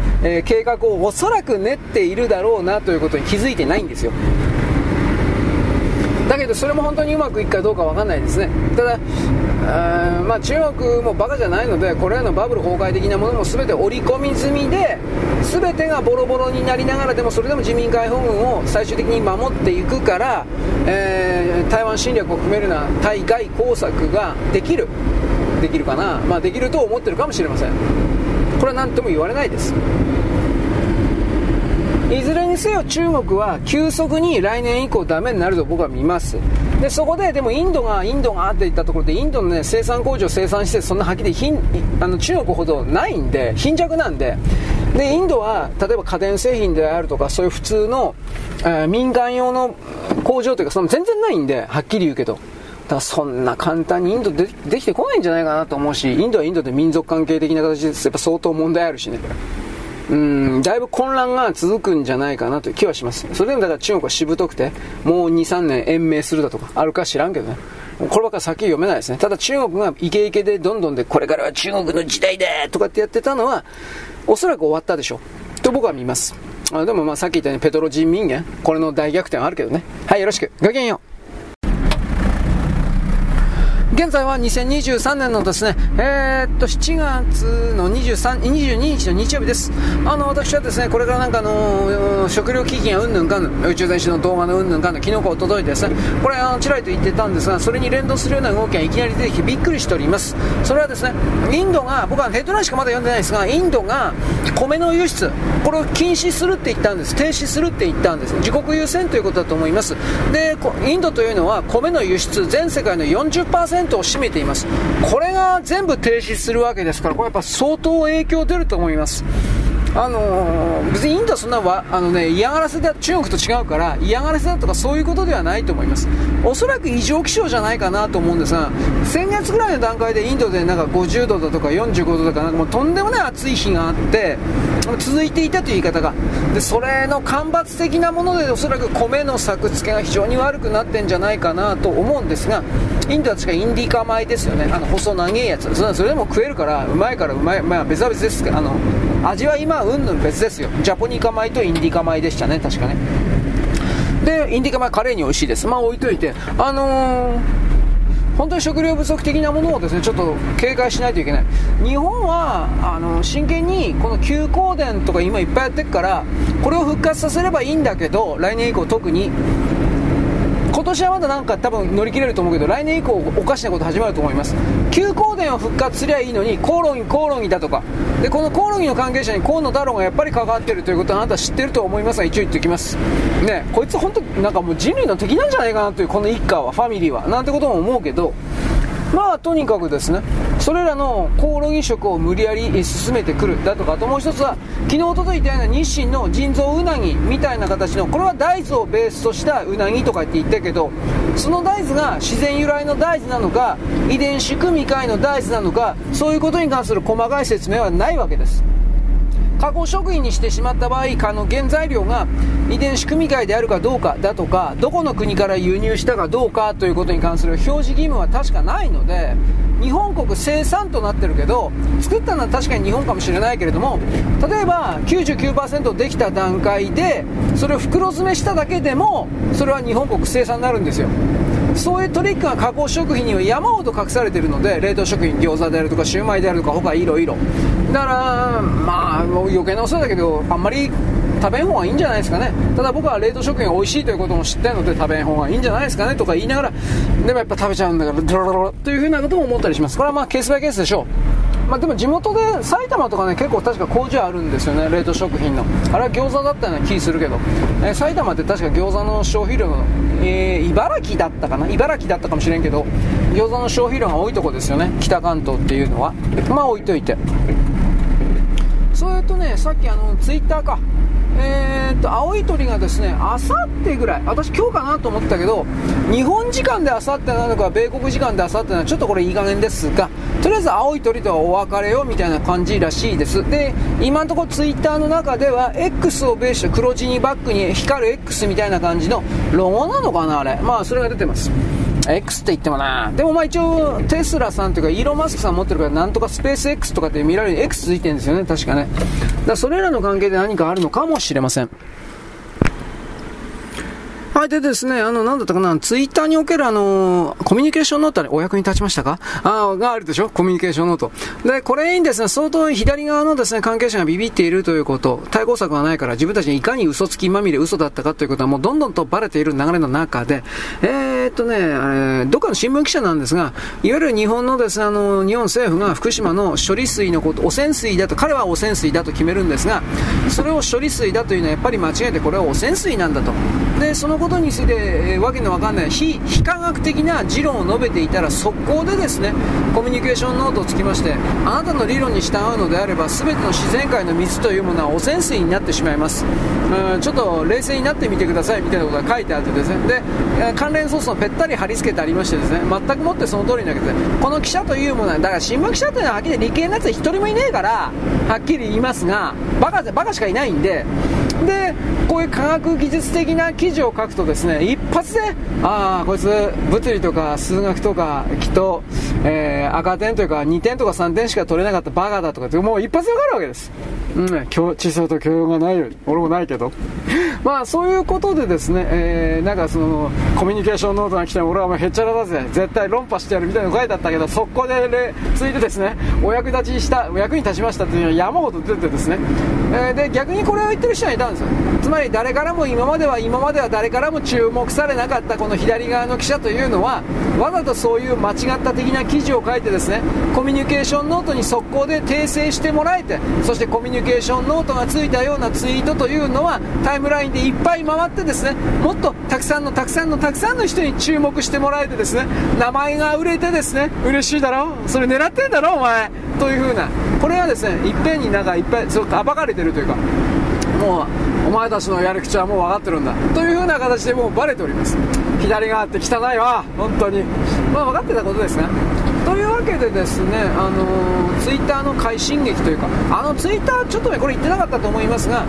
計画をおそらく練っているだろうなということに気づいてないんですよ。だけどそれも本当にうまくいくかどうか分かんないですね。ただまあ、中国もバカじゃないのでこれらのバブル崩壊的なものも全て織り込み済みで、全てがボロボロになりながらでもそれでも人民解放軍を最終的に守っていくから、台湾侵略を含めるような対外工作ができるかな、まあ、できると思ってるかもしれません。これは何とも言われないです。いずれにせよ中国は急速に来年以降ダメになると僕は見ます。でそこででもインドがっていったところでインドの、ね、生産工場生産施設そんなはっきり中国ほどないんで貧弱なんで、でインドは例えば家電製品であるとかそういう普通の、民間用の工場というかその全然ないんではっきり言うけど、だからそんな簡単にインド できてこないんじゃないかなと思うし、インドはインドで民族関係的な形でやっぱ相当問題あるしね、だいぶ混乱が続くんじゃないかなという気はします。それでもだから中国はしぶとくてもう 2,3 年延命するだとかあるか知らんけどね、こればっか先読めないですね。ただ中国がイケイケでどんどんでこれからは中国の時代だとかってやってたのはおそらく終わったでしょうと僕は見ます。でもまあさっき言ったようにペトロ人民元これの大逆転はあるけどね。はい、よろしくごきげんよう。現在は2023年のですね、7月の22日の日曜日です。私はですね、これからなんか食料危機がうんぬんかんぬん、宇宙全種の動画のうんぬんかんぬん、キノコを届いてですね、これチラリと言ってたんですが、それに連動するような動きがいきなり出てきてびっくりしております。それはですね、インドが、僕はヘッドラインしかまだ読んでないですが、インドが米の輸出、これを禁止するって言ったんです。停止するって言ったんです。自国優先ということだと思います。で、インドというのは米の輸出、全世界の 40%を占めています。これが全部停止するわけですから、これやっぱ相当影響出ると思います。別にインドはそんな嫌がらせだ、中国と違うから嫌がらせだとかそういうことではないと思います。おそらく異常気象じゃないかなと思うんですが、先月ぐらいの段階でインドでなんか50度だとか45度だとか、なんかもうとんでもない暑い日があって続いていたという言い方が、でそれの干ばつ的なものでおそらく米の作付けが非常に悪くなってんじゃないかなと思うんですが、インドは確かインディカ米ですよね、細長いやつ。それでも食えるからうまいから、まあ別々ですけど味は今うんぬん別ですよ。ジャポニカ米とインディカ米でしたね、確かね。でインディカ米カレーに美味しいです。まあ置いといて、本当に食料不足的なものをですね、ちょっと警戒しないといけない。日本は真剣にこの休耕田とか今いっぱいやってるから、これを復活させればいいんだけど、来年以降特に、今年はまだなんか多分乗り切れると思うけど、来年以降おかしなこと始まると思います。休耕田を復活すりゃいいのに、コオロギコオロギだとかで、このコオロギの関係者に河野太郎がやっぱり関わってるということはあなた知ってると思いますが、一応言っておきますね。こいつ本当なんかもう人類の敵なんじゃないかなという、この一家はファミリーはなんてことも思うけど、まあとにかくですね、それらのコオロギ食を無理やり進めてくるだとか、あともう一つは昨日一昨日言ったような日清の人造うなぎみたいな形の、これは大豆をベースとしたうなぎとかって言ったけど、その大豆が自然由来の大豆なのか遺伝子組み換えの大豆なのか、そういうことに関する細かい説明はないわけです。加工食品にしてしまった場合、原材料が遺伝子組み換えであるかどうかだとか、どこの国から輸入したかどうかということに関する表示義務は確かないので、日本国生産となってるけど、作ったのは確かに日本かもしれないけれども、例えば 99% できた段階でそれを袋詰めしただけでも、それは日本国生産になるんですよ。そういうトリックが加工食品には山ほど隠されているので、冷凍食品、餃子であるとかシューマイであるとか他いろいろだから、まあ余計なお世話だけど、あんまり食べん方がいいんじゃないですかね。ただ僕は冷凍食品美味しいということも知ってるので、食べん方がいいんじゃないですかねとか言いながら、でもやっぱ食べちゃうんだからドロドロというふうなことも思ったりします。これはまあケースバイケースでしょう。まあでも地元で埼玉とかね、結構確か工場あるんですよね、冷凍食品の。あれは餃子だったような気するけど、埼玉って確か餃子の消費量の、茨城だったかな、茨城だったかもしれんけど、餃子の消費量が多いとこですよね、北関東っていうのは。まあ置いといて、それとね、さっきツイッターか、青い鳥がですね、あさってぐらい、私今日かなと思ったけど、日本時間であさってなのか米国時間であさってなのか、ちょっとこれいい加減ですが、とりあえず青い鳥とはお別れよみたいな感じらしいです。で今のところツイッターの中では X をベースと黒地にバックに光る X みたいな感じのロゴなのかな、あれ、まあそれが出てます。X って言ってもな、でもまあ一応テスラさんというかイーロン・マスクさん持ってるから、なんとかスペース X とかって見られる X ついてるんですよね、確かね。だからそれらの関係で何かあるのかもしれません。はい、でですね、なんだったかな、ツイッターにおけるコミュニケーションノート、あれお役に立ちましたか、があるでしょ、コミュニケーションノート。でこれにですね、相当左側のですね関係者がビビっているということ、対抗策はないから自分たちにいかに嘘つきまみれ、嘘だったかということはもうどんどんとバレている流れの中で、あれどっかの新聞記者なんですが、いわゆる日本のですね、日本政府が福島の処理水のこと、汚染水だと、彼は汚染水だと決めるんですが、それを処理水だというのはやっぱり間違えて、これは汚染水なんだと。でそのことについて、わけのわかんない 非科学的な持論を述べていたら、速攻でですねコミュニケーションノートをつきまして、あなたの理論に従うのであれば全ての自然界の水というものは汚染水になってしまいます、ちょっと冷静になってみてくださいみたいなことが書いてあってですね、で関連ソースをぺったり貼り付けてありましてですね、全くもってその通りになって、この記者というものは、だから新聞記者というのははっきり理系のやつは一人もいねえからはっきり言いますが、バカしかいないんで、でこういう科学技術的な記事を書くとですね、一発でこいつ物理とか数学とかきっと、赤点というか2点とか3点しか取れなかったバカだとかって、もう一発で分かるわけです、知性と教養がないように、俺もないけどまあそういうことでですね、なんかそのコミュニケーションノートが来ても俺はもうへっちゃらだぜ、絶対論破してやるみたいな回だったけど、速攻でついてですね、お役に立ちましたというのは山ほど出てですね、で逆にこれを言ってる人がいたんですよ。つまり誰からも今までは誰からも注目されなかったこの左側の記者というのは、わざとそういう間違った的な記事を書いてですね、コミュニケーションノートに速攻で訂正してもらえて、そしてコミュニケーションノートがついたようなツイートというのはタイムラインでいっぱい回ってですね、もっとたくさんの人に注目してもらえてですね、名前が売れてですね、嬉しいだろ、それ狙ってんだろお前というふうな、これはですねいっぺんになんかいっぱい暴かれてるというか、もうお前たちのやる口はもう分かってるんだというふうな形でもうバレております。左側って汚いわ本当に、まあ分かってたことですね。というわけでですね、ツイッターの快進撃というか、ツイッターちょっとねこれ言ってなかったと思いますが、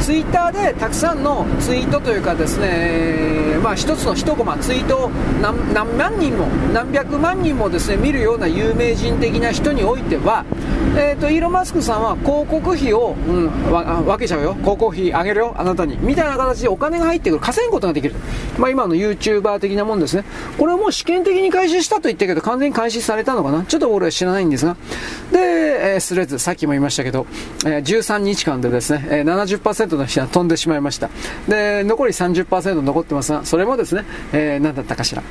ツイッターでたくさんのツイートというかですね、まあ一つの一コマツイートを 何万人も何百万人もですね見るような有名人的な人においては、イーロン・マスクさんは広告費を、分けちゃうよ、広告費あげるよあなたにみたいな形でお金が入ってくる、稼ぐことができる、まあ、今の YouTuber 的なもんですね。これはもう試験的に開始したと言ったけど完全に開始されたのかな、ちょっと俺は知らないんですが、で、スレッズさっきも言いましたけど、13日間でですね、70% の人が飛んでしまいました。で残り 30% 残ってますが、それもですね、何だったかしら、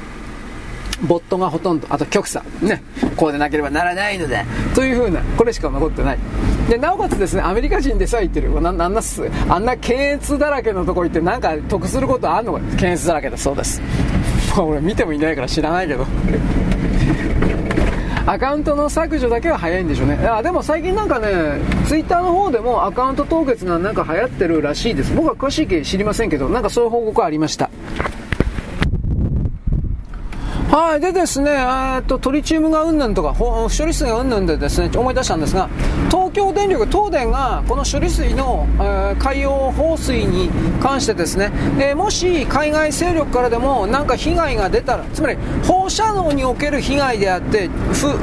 ボットがほとんど、あと極左ね、こうでなければならないのでという風な、これしか残ってない。でなおかつですね、アメリカ人でさえ言ってる、あんな検閲だらけのとこ行ってなんか得することあんのか、検閲だらけだそうです。俺見てもいないから知らないけどアカウントの削除だけは早いんでしょうね。でも最近なんかね、ツイッターの方でもアカウント凍結がなんか流行ってるらしいです。僕は詳しいけ知りませんけど、なんかそういう報告はありました。はい。でですね、トリチウムがうんぬんとか、不処理水がうんぬんでですね、思い出したんですが、東京電力、東電がこの処理水の、海洋放水に関してですね、もし海外勢力からでもなんか被害が出たら、つまり放射能における被害であって、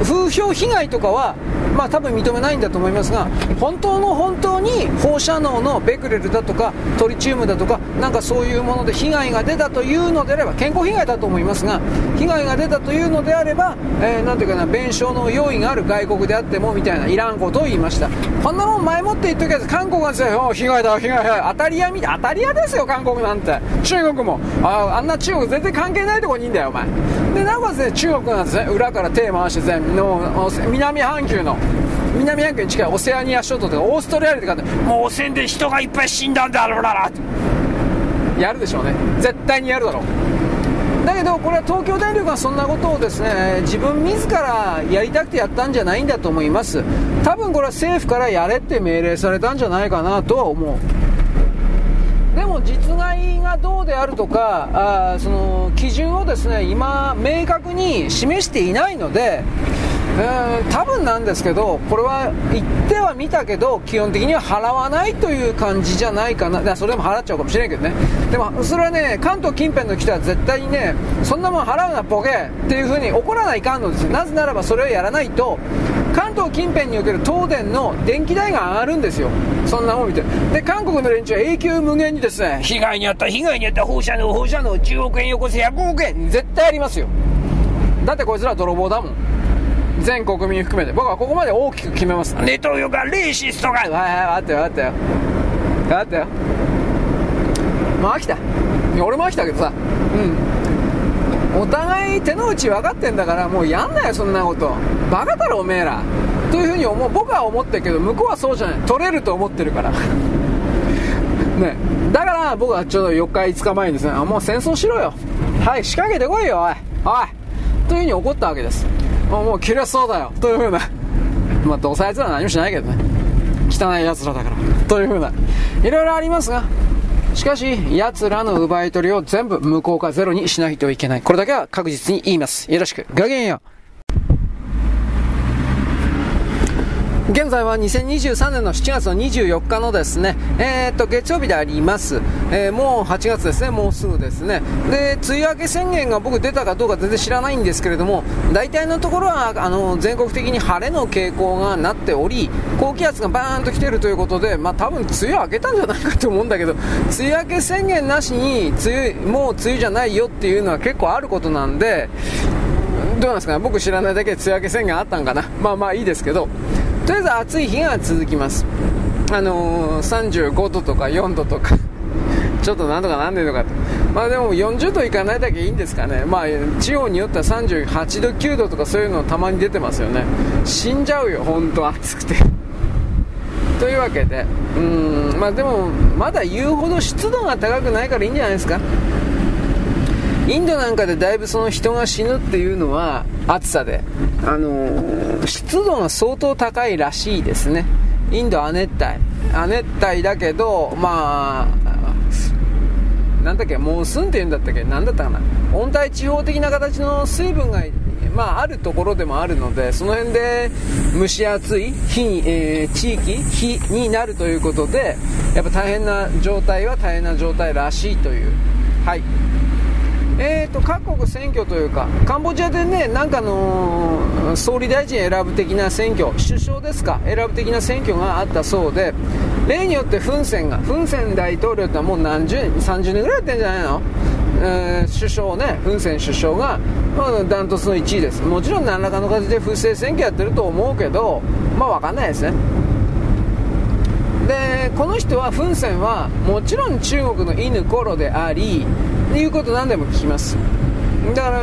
風評被害とかは、まあ多分認めないんだと思いますが、本当に放射能のベクレルだとか、トリチウムだとか、なんかそういうもので被害が出たというのであれば、健康被害だと思いますが、被害が出たというのであれば、なんていうかな、弁償の用意がある外国であってもみたいないらんことを言いました。こんなもん前もって言っときゃ、韓国がですよ、被害だ当たり屋ですよ、韓国なんて。中国もあんな中国全然関係ないとこにいいんだよお前で、なおかつ、ね、中国なんですね、裏から手回して全部の南半球に近いオセアニア諸島とかオーストラリアとかで、もう汚染で人がいっぱい死んだんだろうなってやるでしょうね、絶対にやるだろう。だけどこれは東京電力がそんなことをですね、自分自らやりたくてやったんじゃないんだと思います。多分これは政府からやれって命令されたんじゃないかなとは思う。でも実害がどうであるとか、その基準をですね今明確に示していないので、多分なんですけど、これは言ってはみたけど基本的には払わないという感じじゃないかな。だからそれでも払っちゃうかもしれないけどね。でもそれはね、関東近辺の人は絶対にね、そんなもん払うなボケっていう風に怒らないかんのですよ。なぜならばそれをやらないと関東近辺における東電の電気代が上がるんですよ。そんなもん見てで、韓国の連中は永久無限にですね、被害にあった放射能10億円よこせ100億円絶対ありますよ。だってこいつら泥棒だもん、全国民含めて。僕はここまで大きく決めます。ネトウヨがレーシストが、分かったよ。まあ飽きた、俺も飽きたけどさ、お互い手の内分かってんだから、もうやんなよそんなこと、バカだろおめえらというふうに思う。僕は思ってるけど向こうはそうじゃない、取れると思ってるからね。だから僕はちょうど4日5日前にですね、もう戦争しろよ、はい仕掛けてこいよおいというふうに怒ったわけです。もう切れそうだよという風なまあどうせあいつらは何もしないけどね、汚いやつらだからという風ないろいろありますが、しかしやつらの奪い取りを全部無効化ゼロにしないといけない、これだけは確実に言います。よろしく、ごきげんよう。現在は2023年の7月の24日のですね、月曜日であります。もう8月ですね、もうすぐですね。で、梅雨明け宣言が僕出たかどうか全然知らないんですけれども、大体のところは全国的に晴れの傾向がなっており、高気圧がバーンと来ているということで、まあ多分梅雨明けたんじゃないかと思うんだけど、梅雨明け宣言なしにもう梅雨じゃないよっていうのは結構あることなんで、どうなんですかね、僕知らないだけで梅雨明け宣言あったんかな。まあいいですけど、とりあえず暑い日が続きます。35度とか4度とかちょっとなんとかなんねえのかと、まあでも40度いかないだけいいんですかね。まあ地方によっては38度9度とかそういうのたまに出てますよね。死んじゃうよ本当暑くてというわけで、まあでもまだ言うほど湿度が高くないからいいんじゃないですか。インドなんかでだいぶその人が死ぬっていうのは暑さで、湿度が相当高いらしいですね。インド亜熱帯だけど、まあなんだっけモースンっていうんだったっけ、なんだったかな、温帯地方的な形の水分がまあ、あるところでもあるので、その辺で蒸し暑い日、地域日になるということで、やっぱ大変な状態は大変な状態らしいという、はい。各国選挙というか、カンボジアでね、なんか総理大臣選ぶ的な選挙、首相ですか、選ぶ的な選挙があったそうで、例によってフンセン大統領ってもう何十年、30年ぐらいやってんじゃないの、首相ね、フンセン首相が、まあ、ダントツの1位です。もちろん何らかの形で不正選挙やってると思うけど、まあ分かんないですね。で、この人は、フンセンはもちろん中国の犬コロでありいうこと何でも聞きます。だから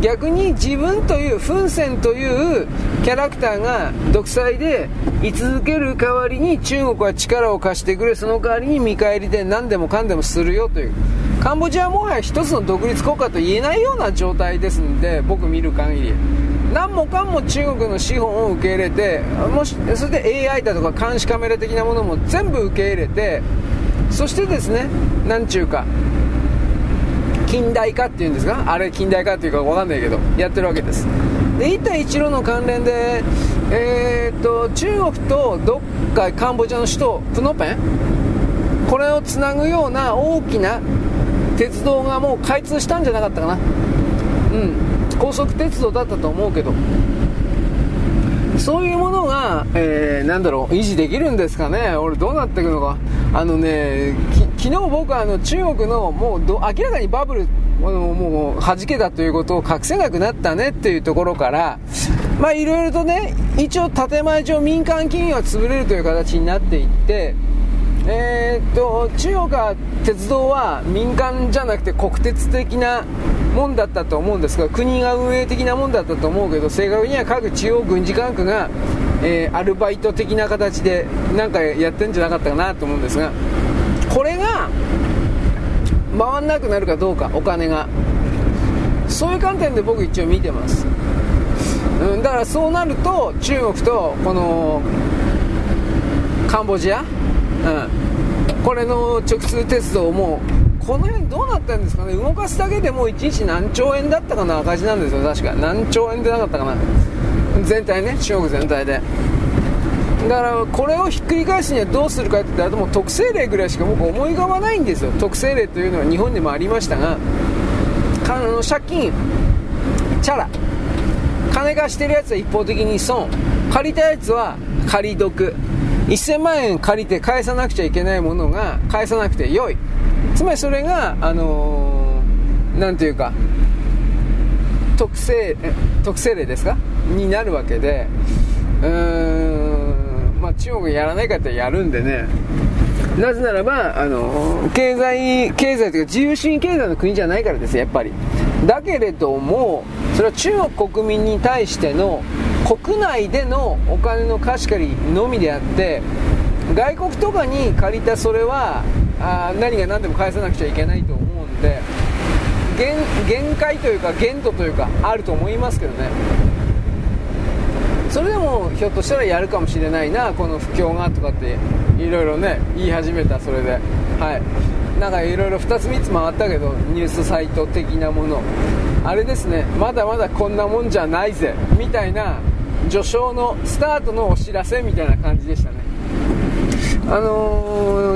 逆に自分というフンセンというキャラクターが独裁で居続ける代わりに、中国は力を貸してくれ、その代わりに見返りで何でもかんでもするよという、カンボジアはもはや一つの独立国家と言えないような状態ですので、僕見る限り何もかんも中国の資本を受け入れて、それで AI だとか監視カメラ的なものも全部受け入れて、そしてですね、なんちゅうか近代化っていうんですか、あれ近代化っていうか分かんないけどやってるわけです。で、一帯一路の関連で、中国とどっかカンボジアの首都プノペン、これをつなぐような大きな鉄道がもう開通したんじゃなかったかな、うん、高速鉄道だったと思うけど、そういうものが、維持できるんですかね。俺どうなっていくのか。昨日僕は中国のもう明らかにバブルもう弾けたということを隠せなくなったねっていうところから、まあいろいろとね、一応建前上民間企業は潰れるという形になっていって、中国は鉄道は民間じゃなくて国鉄的なもんだったと思うんですが、国が運営的なもんだったと思うけど、正確には各地方軍事管区が、アルバイト的な形でなんかやってんじゃなかったかなと思うんですが、これが回んなくなるかどうか、お金が、そういう観点で僕一応見てます。だからそうなると中国とこのカンボジア、これの直通鉄道もこの辺どうなったんですかね。動かすだけでもう1日何兆円だったかな、赤字なんですよ確か。何兆円でなかったかな、全体ね、中国全体で。だからこれをひっくり返すにはどうするかって言ったら、もう特性例ぐらいしか僕思い浮かばないんですよ。特性例というのは日本でもありましたが、借金チャラ、金貸してるやつは一方的に損、借りたやつは借得、1000万円借りて返さなくちゃいけないものが返さなくてよい、つまりそれがなんていうか特性例ですかになるわけで、まあ、中国やらないかってやるんでね。なぜならば経済というか自由主義経済の国じゃないからです、やっぱり。だけれどもそれは中国国民に対しての国内でのお金の貸し借りのみであって、外国とかに借りたそれは何が何でも返さなくちゃいけないと思うんで、限界というか限度というかあると思いますけどね。それでもひょっとしたらやるかもしれないな、この不況がとかっていろいろね言い始めた。それではい、なんかいろいろ2つ3つ回ったけど、ニュースサイト的なものあれですね、まだまだこんなもんじゃないぜみたいな序章のスタートのお知らせみたいな感じでしたね。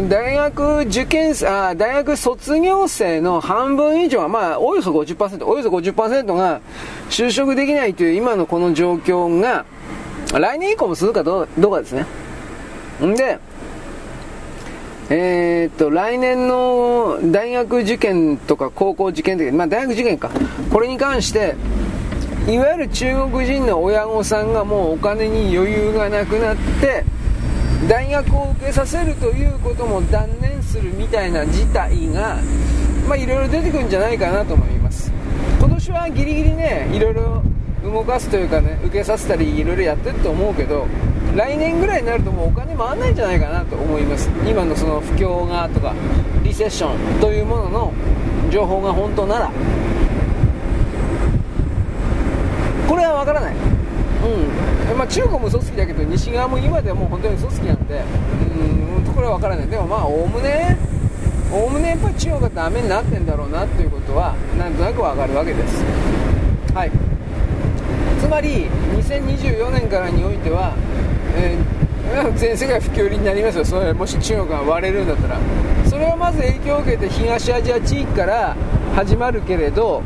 大学卒業生の半分以上は、まあ、およそ 50% が就職できないという今のこの状況が来年以降も続くかどうかですね。で、来年の大学受験とか高校受験とか、まあ、大学受験か、これに関していわゆる中国人の親御さんがもうお金に余裕がなくなって大学を受けさせるということも断念するみたいな事態が、まあ、いろいろ出てくるんじゃないかなと思います。今年はギリギリね、いろいろ動かすというかね、受けさせたりいろいろやってると思うけど、来年ぐらいになるともうお金回らないんじゃないかなと思います。今のその不況がとかリセッションというものの情報が本当なら、これはわからない。まあ、中国も嘘つきだけど西側も今ではもう本当に嘘つきなんで、これはわからない。でもまあおおむねやっぱり中国がダメになってんだろうなということはなんとなくわかるわけです。はい、つまり2024年からにおいては、全世界不況になりますよ。それもし中国が割れるんだったら、それはまず影響を受けて東アジア地域から始まるけれど、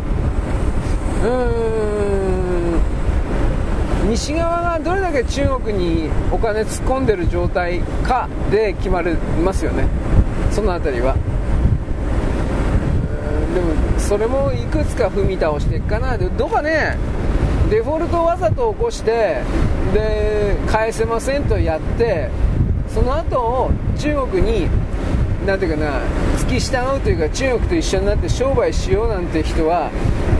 西側がどれだけ中国にお金突っ込んでる状態かで決まりますよね、そのあたりは。でもそれもいくつか踏み倒していくかな。でどうかね、デフォルトをわざと起こして、で返せませんとやって、その後中国になんていうかな、付き従うというか、中国と一緒になって商売しようなんて人は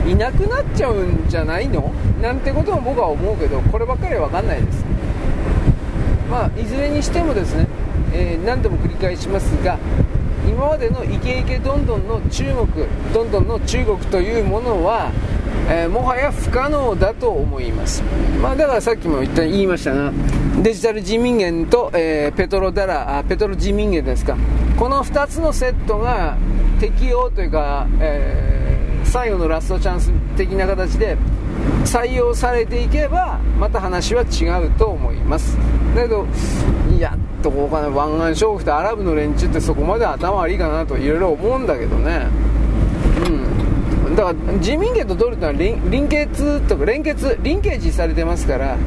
いなくなっちゃうんじゃないのなんてことも僕は思うけど、こればっかりは分かんないです。まあいずれにしてもですね、何度も繰り返しますが、今までのイケイケどんどんの中国、どんどんの中国というものは、もはや不可能だと思います。まあだからさっきも言いましたが、デジタル人民元と、ペトロ人民元ですか。この2つのセットが適用というか、最後のラストチャンス的な形で採用されていけばまた話は違うと思います。だけどいやどこかな、湾岸諸国とアラブの連中ってそこまで頭悪いかなといろいろ思うんだけどね、うん、だから人民元とドルというのはリンケージされてますから、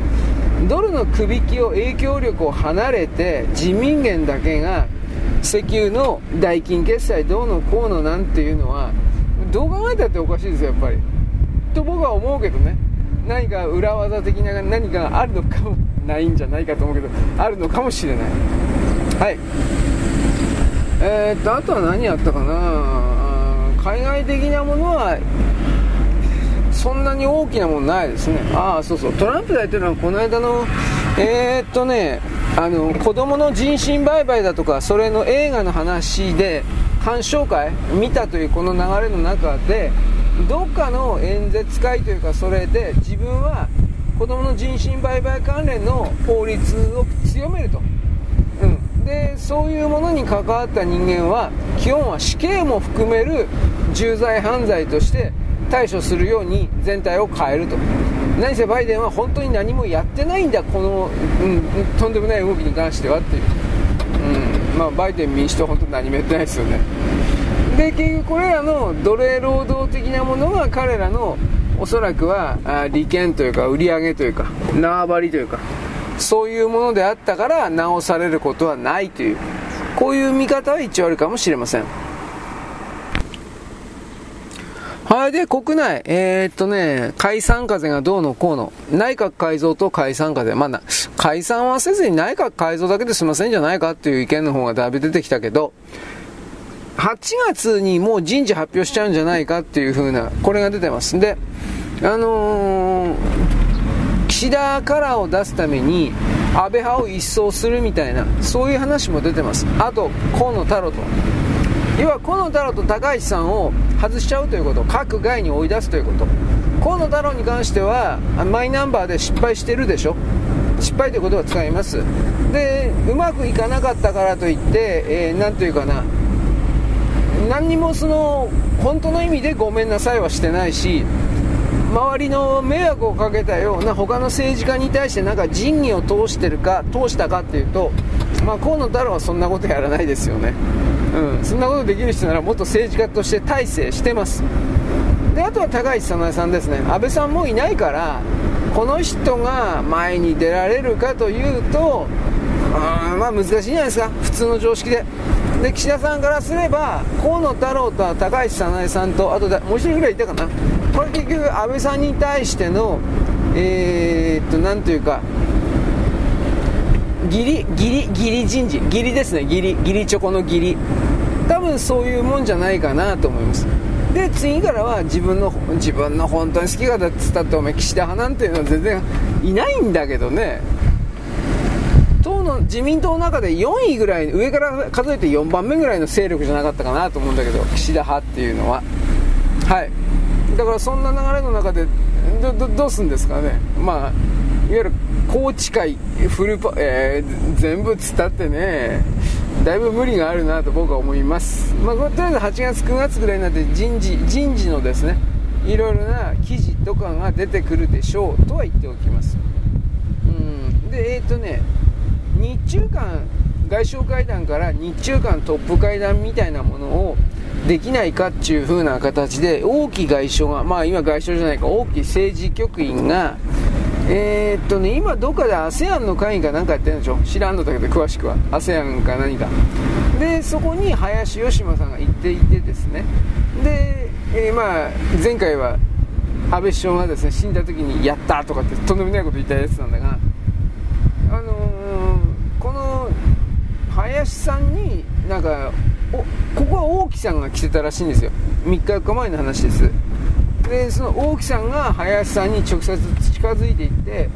ドルの首切りを影響力を離れて人民元だけが石油の代金決済どうのこうのなんていうのはどう考えたっておかしいですよ、やっぱりと僕は思うけどね。何か裏技的な何かがあるのかもないんじゃないかと思うけど、あるのかもしれない。はい。あとは何やったかな。海外的なものはそんなに大きなものないですね。ああそうそう、トランプ大統領はこの間の子供の人身売買だとかそれの映画の話で鑑賞会見たというこの流れの中で、どっかの演説会というかそれで自分は子供の人身売買関連の法律を強めると、うん、でそういうものに関わった人間は基本は死刑も含める重罪犯罪として対処するように全体を変えると。何せバイデンは本当に何もやってないんだこの、とんでもない動きに関してはっていう、まあ、バイデン民主党は本当に何もやってないですよね。で結局これらの奴隷労働的なものが彼らのおそらくは利権というか売り上げというか縄張りというかそういうものであったから直されることはないという、こういう見方は一応あるかもしれません。はい。で国内解散風がどうのこうの、内閣改造と解散風、まあ解散はせずに内閣改造だけで済ませんじゃないかっていう意見の方がだいぶ出てきたけど、8月にもう人事発表しちゃうんじゃないかっていう風なこれが出てます。で岸田カラーを出すために安倍派を一掃するみたいなそういう話も出てます。あと河野太郎と、要は河野太郎と高市さんを外しちゃうということ、各外に追い出すということ。河野太郎に関してはマイナンバーで失敗してるでしょ、失敗ということは使います。でうまくいかなかったからといって、なんというかな、何にもその本当の意味でごめんなさいはしてないし、周りの迷惑をかけたような他の政治家に対してなんか仁義を通したかっていうと、まあ、河野太郎はそんなことやらないですよね、そんなことできる人ならもっと政治家として大成してます。であとは高市早苗さんですね。安倍さんもいないからこの人が前に出られるかというとまあ難しいんじゃないですか、普通の常識で。で岸田さんからすれば河野太郎と高市早苗さんとあともう一人ぐらいいたかな、これ結局安倍さんに対してのなんというか義理チョコの義理、多分そういうもんじゃないかなと思います。で次からは自分の本当に好きかだっつったってお前岸田派なんていうのは全然いないんだけどね。自民党の中で4位ぐらい、上から数えて4番目ぐらいの勢力じゃなかったかなと思うんだけど、岸田派っていうのは。はい。だからそんな流れの中でどうすんですかね。まあいわゆる宏池会全部つったってね、だいぶ無理があるなと僕は思います。まあとりあえず8月9月ぐらいになって人事のですねいろいろな記事とかが出てくるでしょうとは言っておきます。で日中間外相会談から日中間トップ会談みたいなものをできないかっていう風な形で、王毅外相が、まあ今外相じゃないか、王毅政治局員が今どっかで ASEAN の会議かなんかやってるんでしょ、知らんのだけど詳しくは ASEAN か何かで、そこに林芳正さんが行っていてですね、で、まあ前回は安倍首相がですね、死んだ時にやったとかってとんでもないこと言ったやつなんだが、この林さんになんかここは王毅さんが来てたらしいんですよ。3日4日前の話です。でその王毅さんが林さんに直接近づいていって、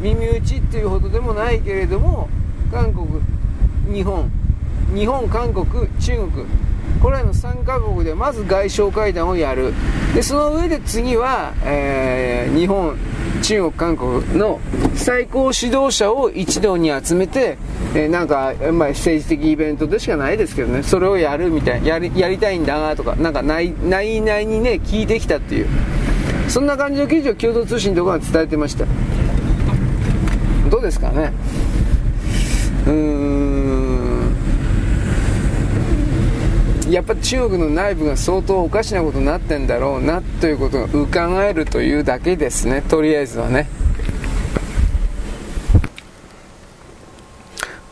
耳打ちっていうほどでもないけれども、韓国、日本、韓国、中国、これらの3カ国でまず外相会談をやる。でその上で次は、日本、中国、韓国の最高指導者を一堂に集めて、なんか、まあ、政治的イベントでしかないですけどね、それをやるみたいな、やりたいんだなとか、なんか内々にね聞いてきたっていう、そんな感じの記事を共同通信とかが伝えてました。どうですかね。やっぱ中国の内部が相当おかしなことになってんだろうなということが伺えるというだけですね、とりあえずはね。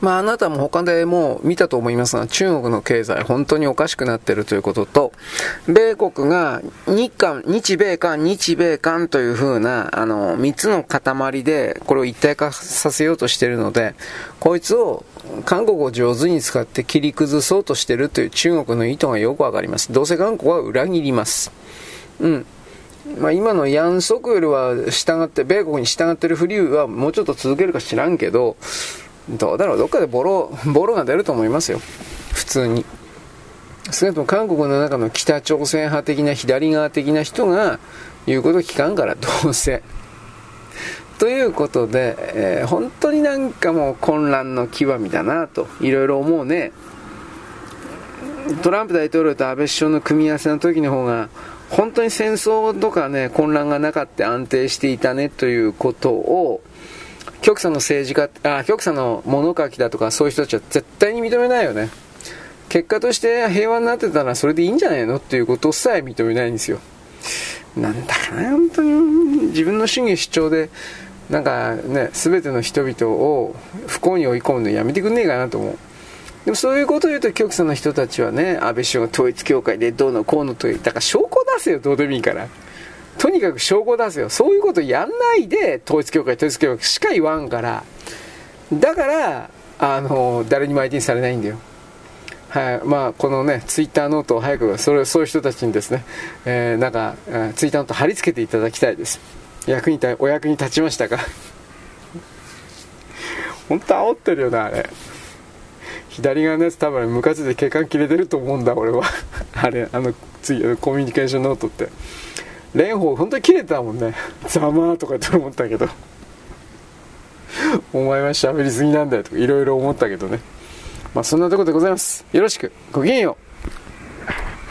まああなたも他でもう見たと思いますが、中国の経済本当におかしくなっているということと、米国が日米韓というふうな3つの塊でこれを一体化させようとしているので、こいつを韓国を上手に使って切り崩そうとしているという中国の意図がよくわかります。どうせ韓国は裏切ります。まあ、今のヤン・ソクよりは米国に従っているフリーはもうちょっと続けるか知らんけど、どうだろう、どっかでボロが出ると思いますよ、普通に。少なくとも韓国の中の北朝鮮派的な左側的な人が言うこと聞かんから、どうせ。ということで、本当になんかもう混乱の極みだなといろいろ思うね。トランプ大統領と安倍首相の組み合わせの時の方が本当に戦争とかね、混乱がなかった、安定していたねということを極左の物書きだとかそういう人たちは絶対に認めないよね。結果として平和になってたらそれでいいんじゃないのっていうことさえ認めないんですよ。なんだかね、本当に自分の主義主張でなんかね、全ての人々を不幸に追い込むのやめてくんねえかなと思う。でもそういうことを言うと極左の人たちはね、安倍首相が統一教会でどうのこうのという、だから証拠出せよ、どうでもいいから。とにかく証拠出せよ。そういうことやんないで統一教会しか言わんから。だから誰にも相手にされないんだよ。はい、まあこのねツイッターノートを早くそういう人たちにですね、なんかツイッターノート貼り付けていただきたいです。お役に立ちましたか？本当煽ってるよなあれ。左側のやつ多分ムカついて血管切れてると思うんだ俺は。あれコミュニケーションノートって。蓮舫本当に切れてたもんね。ざまーとかって思ったけど。お前は喋りすぎなんだよとかいろいろ思ったけどね。まあそんなところでございます。よろしく。ごきげんよう。